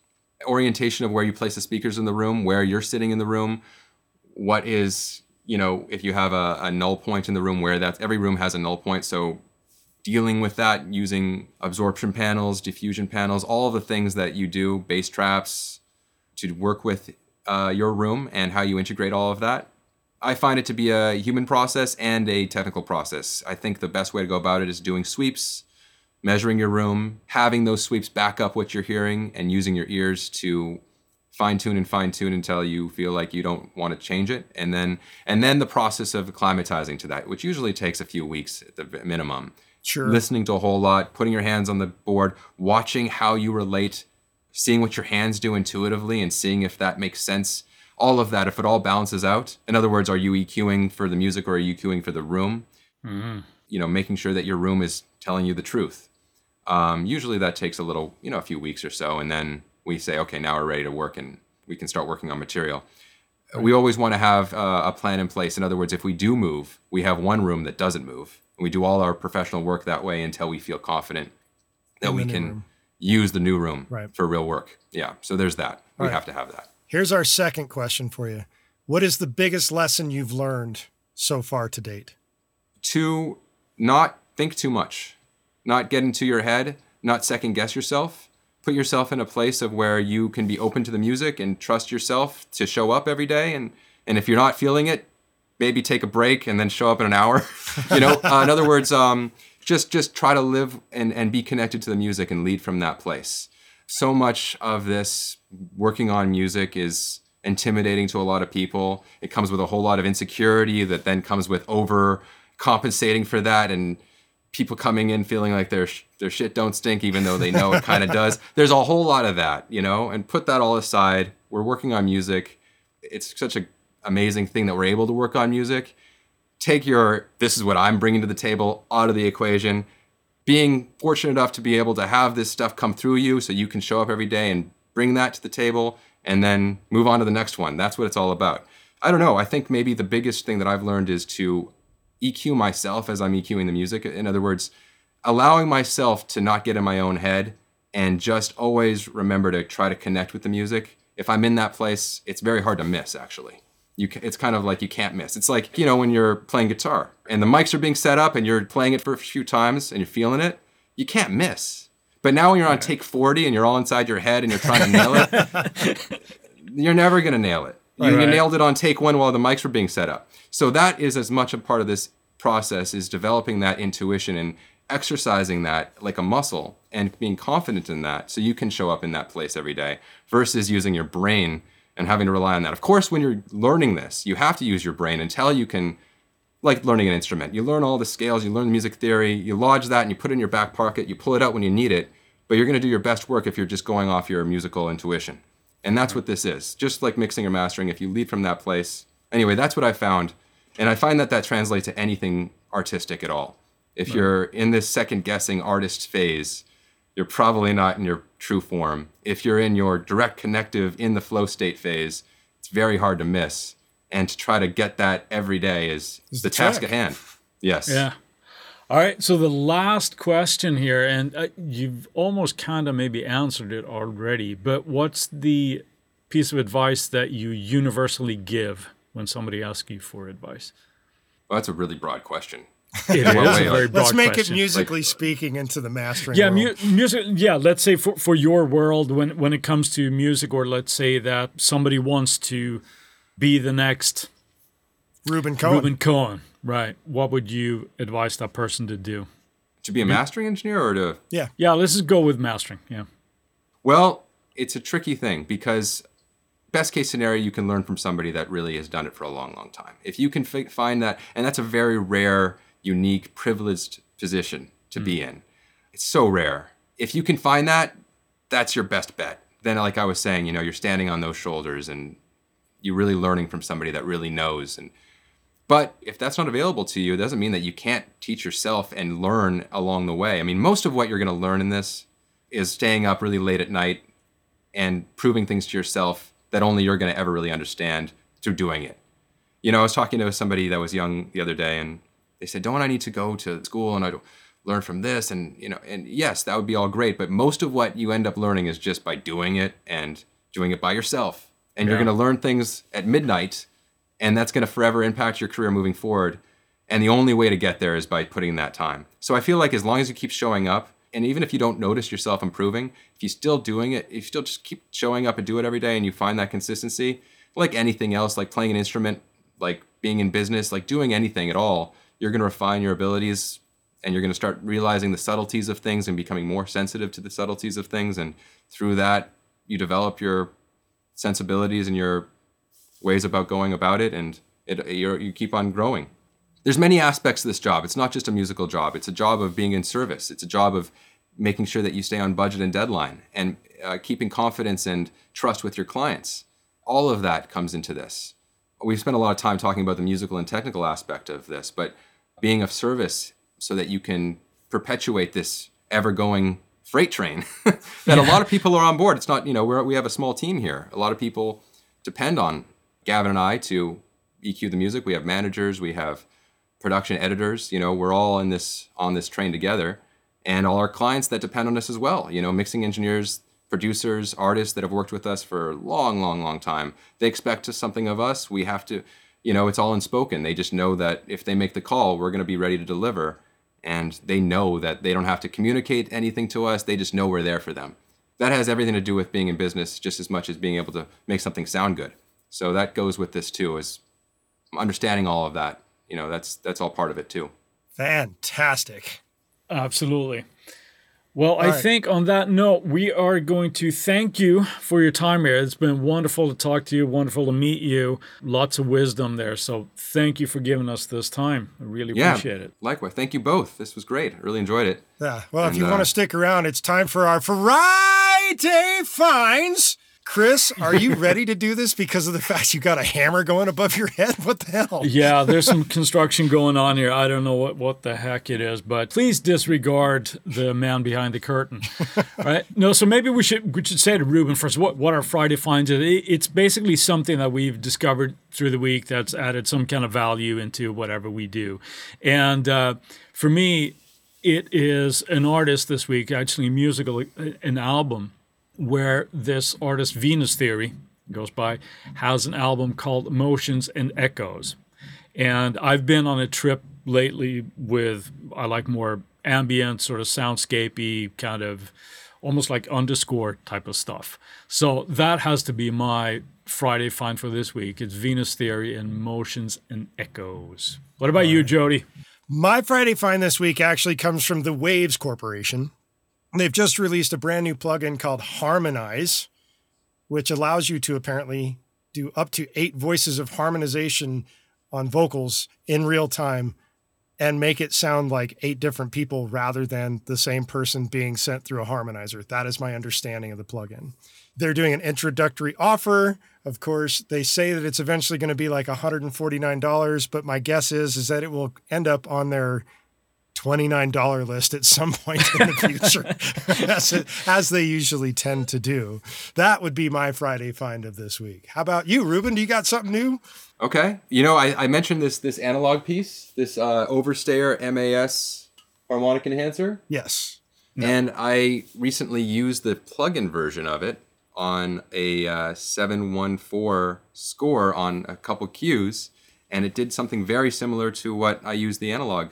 orientation of where you place the speakers in the room, where you're sitting in the room, what is... if you have a null point in the room, where that's, every room has a null point. So dealing with that using absorption panels, diffusion panels, all the things that you do, bass traps, to work with your room and how you integrate all of that. I find it to be a human process and a technical process. I think the best way to go about it is doing sweeps, measuring your room, having those sweeps back up what you're hearing, and using your ears to fine tune until you feel like you don't want to change it. And then the process of acclimatizing to that, which usually takes a few weeks at the minimum. Sure. Listening to a whole lot, putting your hands on the board, watching how you relate, seeing what your hands do intuitively and seeing if that makes sense. All of that, if it all balances out. In other words, are you EQing for the music or are you EQing for the room? Mm-hmm. Making sure that your room is telling you the truth. Usually that takes a little, a few weeks or so. And then we say, okay, now we're ready to work and we can start working on material. Right. We always want to have a plan in place. In other words, if we do move, we have one room that doesn't move. We do all our professional work that way until we feel confident that we can use the new room for real work. Yeah, so there's that. We have to have that. Here's our second question for you. What is the biggest lesson you've learned so far to date? To not think too much, not get into your head, not second guess yourself. Put yourself in a place of where you can be open to the music and trust yourself to show up every day. And if you're not feeling it, maybe take a break and then show up in an hour. In other words, just try to live and be connected to the music and lead from that place. So much of this working on music is intimidating to a lot of people. It comes with a whole lot of insecurity that then comes with overcompensating for that, and people coming in feeling like their shit don't stink, even though they know it kind of does. There's a whole lot of that, and put that all aside. We're working on music. It's such an amazing thing that we're able to work on music. Take your, this is what I'm bringing to the table, out of the equation. Being fortunate enough to be able to have this stuff come through you so you can show up every day and bring that to the table and then move on to the next one. That's what it's all about. I don't know. I think maybe the biggest thing that I've learned is to EQ myself as I'm EQing the music. In other words, allowing myself to not get in my own head and just always remember to try to connect with the music. If I'm in that place, it's very hard to miss, actually. It's kind of like you can't miss. It's like, when you're playing guitar and the mics are being set up and you're playing it for a few times and you're feeling it, you can't miss. But now when you're on take 40 and you're all inside your head and you're trying to nail it, you're never going to nail it. You nailed it on take one while the mics were being set up. So that is as much a part of this process, is developing that intuition and exercising that like a muscle and being confident in that so you can show up in that place every day versus using your brain and having to rely on that. Of course, when you're learning this, you have to use your brain until you can, like learning an instrument. You learn all the scales, you learn the music theory, you lodge that and you put it in your back pocket, you pull it out when you need it, but you're going to do your best work if you're just going off your musical intuition. And that's what this is. Just like mixing or mastering, if you lead from that place. Anyway, that's what I found. And I find that translates to anything artistic at all. If you're in this second guessing artist phase, you're probably not in your true form. If you're in your direct connective in the flow state phase, it's very hard to miss. and to try to get that every day is the task at hand. Yes. Yeah. All right. So the last question here, and you've almost kind of maybe answered it already, but what's the piece of advice that you universally give when somebody asks you for advice? Well, that's a really broad question. It is a very broad Let's make question. It musically like, speaking into the mastering world. Music. Yeah, let's say for your world, when it comes to music, or let's say that somebody wants to be the next Ruben Cohen, right? What would you advise that person to do? To be a mastering engineer or to yeah. Let's just go with mastering. Yeah. Well, it's a tricky thing because best case scenario, you can learn from somebody that really has done it for a long, long time. If you can find that, and that's a very rare, unique, privileged position to be in. It's so rare. If you can find that, that's your best bet. Then, like I was saying, you're standing on those shoulders and you're really learning from somebody that really knows. But if that's not available to you, it doesn't mean that you can't teach yourself and learn along the way. I mean, most of what you're going to learn in this is staying up really late at night and proving things to yourself that only you're going to ever really understand through doing it. I was talking to somebody that was young the other day, and they said, don't I need to go to school and I learn from this? And, and yes, that would be all great. But most of what you end up learning is just by doing it and doing it by yourself. And you're going to learn things at midnight, and that's going to forever impact your career moving forward. And the only way to get there is by putting in that time. So I feel like as long as you keep showing up, and even if you don't notice yourself improving, if you're still doing it, if you still just keep showing up and do it every day and you find that consistency, like anything else, like playing an instrument, like being in business, like doing anything at all, you're going to refine your abilities and you're going to start realizing the subtleties of things and becoming more sensitive to the subtleties of things. And through that, you develop your sensibilities and your ways about going about it, and you keep on growing. There's many aspects to this job. It's not just a musical job. It's a job of being in service. It's a job of making sure that you stay on budget and deadline and keeping confidence and trust with your clients. All of that comes into this. We've spent a lot of time talking about the musical and technical aspect of this, but being of service so that you can perpetuate this ever-going freight train that a lot of people are on board. It's not, we have a small team here. A lot of people depend on Gavin and I to EQ the music. We have managers, we have production editors. We're all in this on this train together, and all our clients that depend on us as well. Mixing engineers, producers, artists that have worked with us for a long, long, long time. They expect something of us. We have to, it's all unspoken. They just know that if they make the call, we're going to be ready to deliver. And they know that they don't have to communicate anything to us. They just know we're there for them. That has everything to do with being in business just as much as being able to make something sound good. So that goes with this too, is understanding all of that. That's all part of it too. Fantastic. Absolutely. Well, I think on that note, we are going to thank you for your time here. It's been wonderful to talk to you, wonderful to meet you. Lots of wisdom there. So thank you for giving us this time. I really appreciate it. Likewise. Thank you both. This was great. I really enjoyed it. Yeah. Well, if you want to stick around, it's time for our Friday Finds. Chris, are you ready to do this because of the fact you got a hammer going above your head? What the hell? Yeah, there's some construction going on here. I don't know what the heck it is, but please disregard the man behind the curtain. All right? No, so maybe we should say to Ruben first what our Friday Finds is. It's basically something that we've discovered through the week that's added some kind of value into whatever we do. And for me, it is an artist this week, actually musical, an album, where this artist, Venus Theory, goes by, has an album called Motions and Echoes. And I've been on a trip lately with, I like more ambient, sort of soundscapey, kind of almost like Underscore type of stuff. So that has to be my Friday Find for this week. It's Venus Theory and Motions and Echoes. What about you, Jody? My Friday Find this week actually comes from the Waves Corporation. They've just released a brand new plugin called Harmonize, which allows you to apparently do up to 8 voices of harmonization on vocals in real time and make it sound like 8 different people rather than the same person being sent through a harmonizer. That is my understanding of the plugin. They're doing an introductory offer. Of course, they say that it's eventually going to be like $149, but my guess is that it will end up on their $29 list at some point in the future, as they usually tend to do. That would be my Friday find of this week. How about you, Ruben? Do you got something new? Okay. You know, I mentioned this analog piece, this Overstayer MAS harmonic enhancer. Yes. No. And I recently used the plug-in version of it on a 714 score on a couple cues, and it did something very similar to what I used the analog.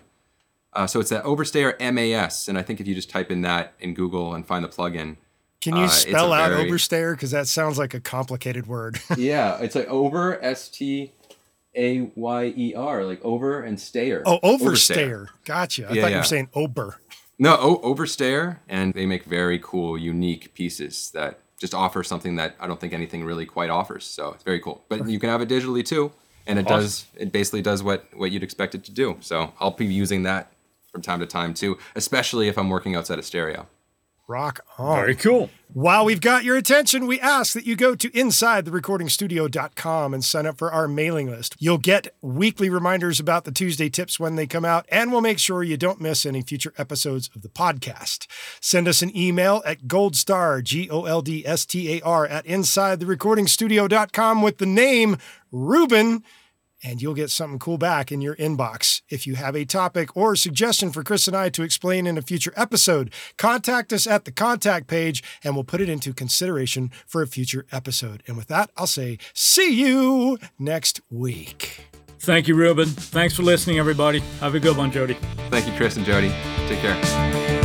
So it's that Overstayer MAS, and I think if you just type in that in Google and find the plugin. Can you spell out Overstayer? Because that sounds like a complicated word. Yeah, it's like over, S-T-A-Y-E-R, like over and stayer. Oh, Overstayer. Gotcha. I thought you were saying Ober. No, Overstayer, and they make very cool, unique pieces that just offer something that I don't think anything really quite offers. So it's very cool. But you can have it digitally too, and it does. It basically does what you'd expect it to do. So I'll be using that from time to time too, especially if I'm working outside of stereo. Rock on. Very cool. While we've got your attention, we ask that you go to InsideTheRecordingStudio.com and sign up for our mailing list. You'll get weekly reminders about the Tuesday tips when they come out, and we'll make sure you don't miss any future episodes of the podcast. Send us an email at goldstar, G-O-L-D-S-T-A-R, at InsideTheRecordingStudio.com with the name Ruben, and you'll get something cool back in your inbox. If you have a topic or suggestion for Chris and I to explain in a future episode, contact us at the contact page, and we'll put it into consideration for a future episode. And with that, I'll say, see you next week. Thank you, Ruben. Thanks for listening, everybody. Have a good one, Jody. Thank you, Chris and Jody. Take care.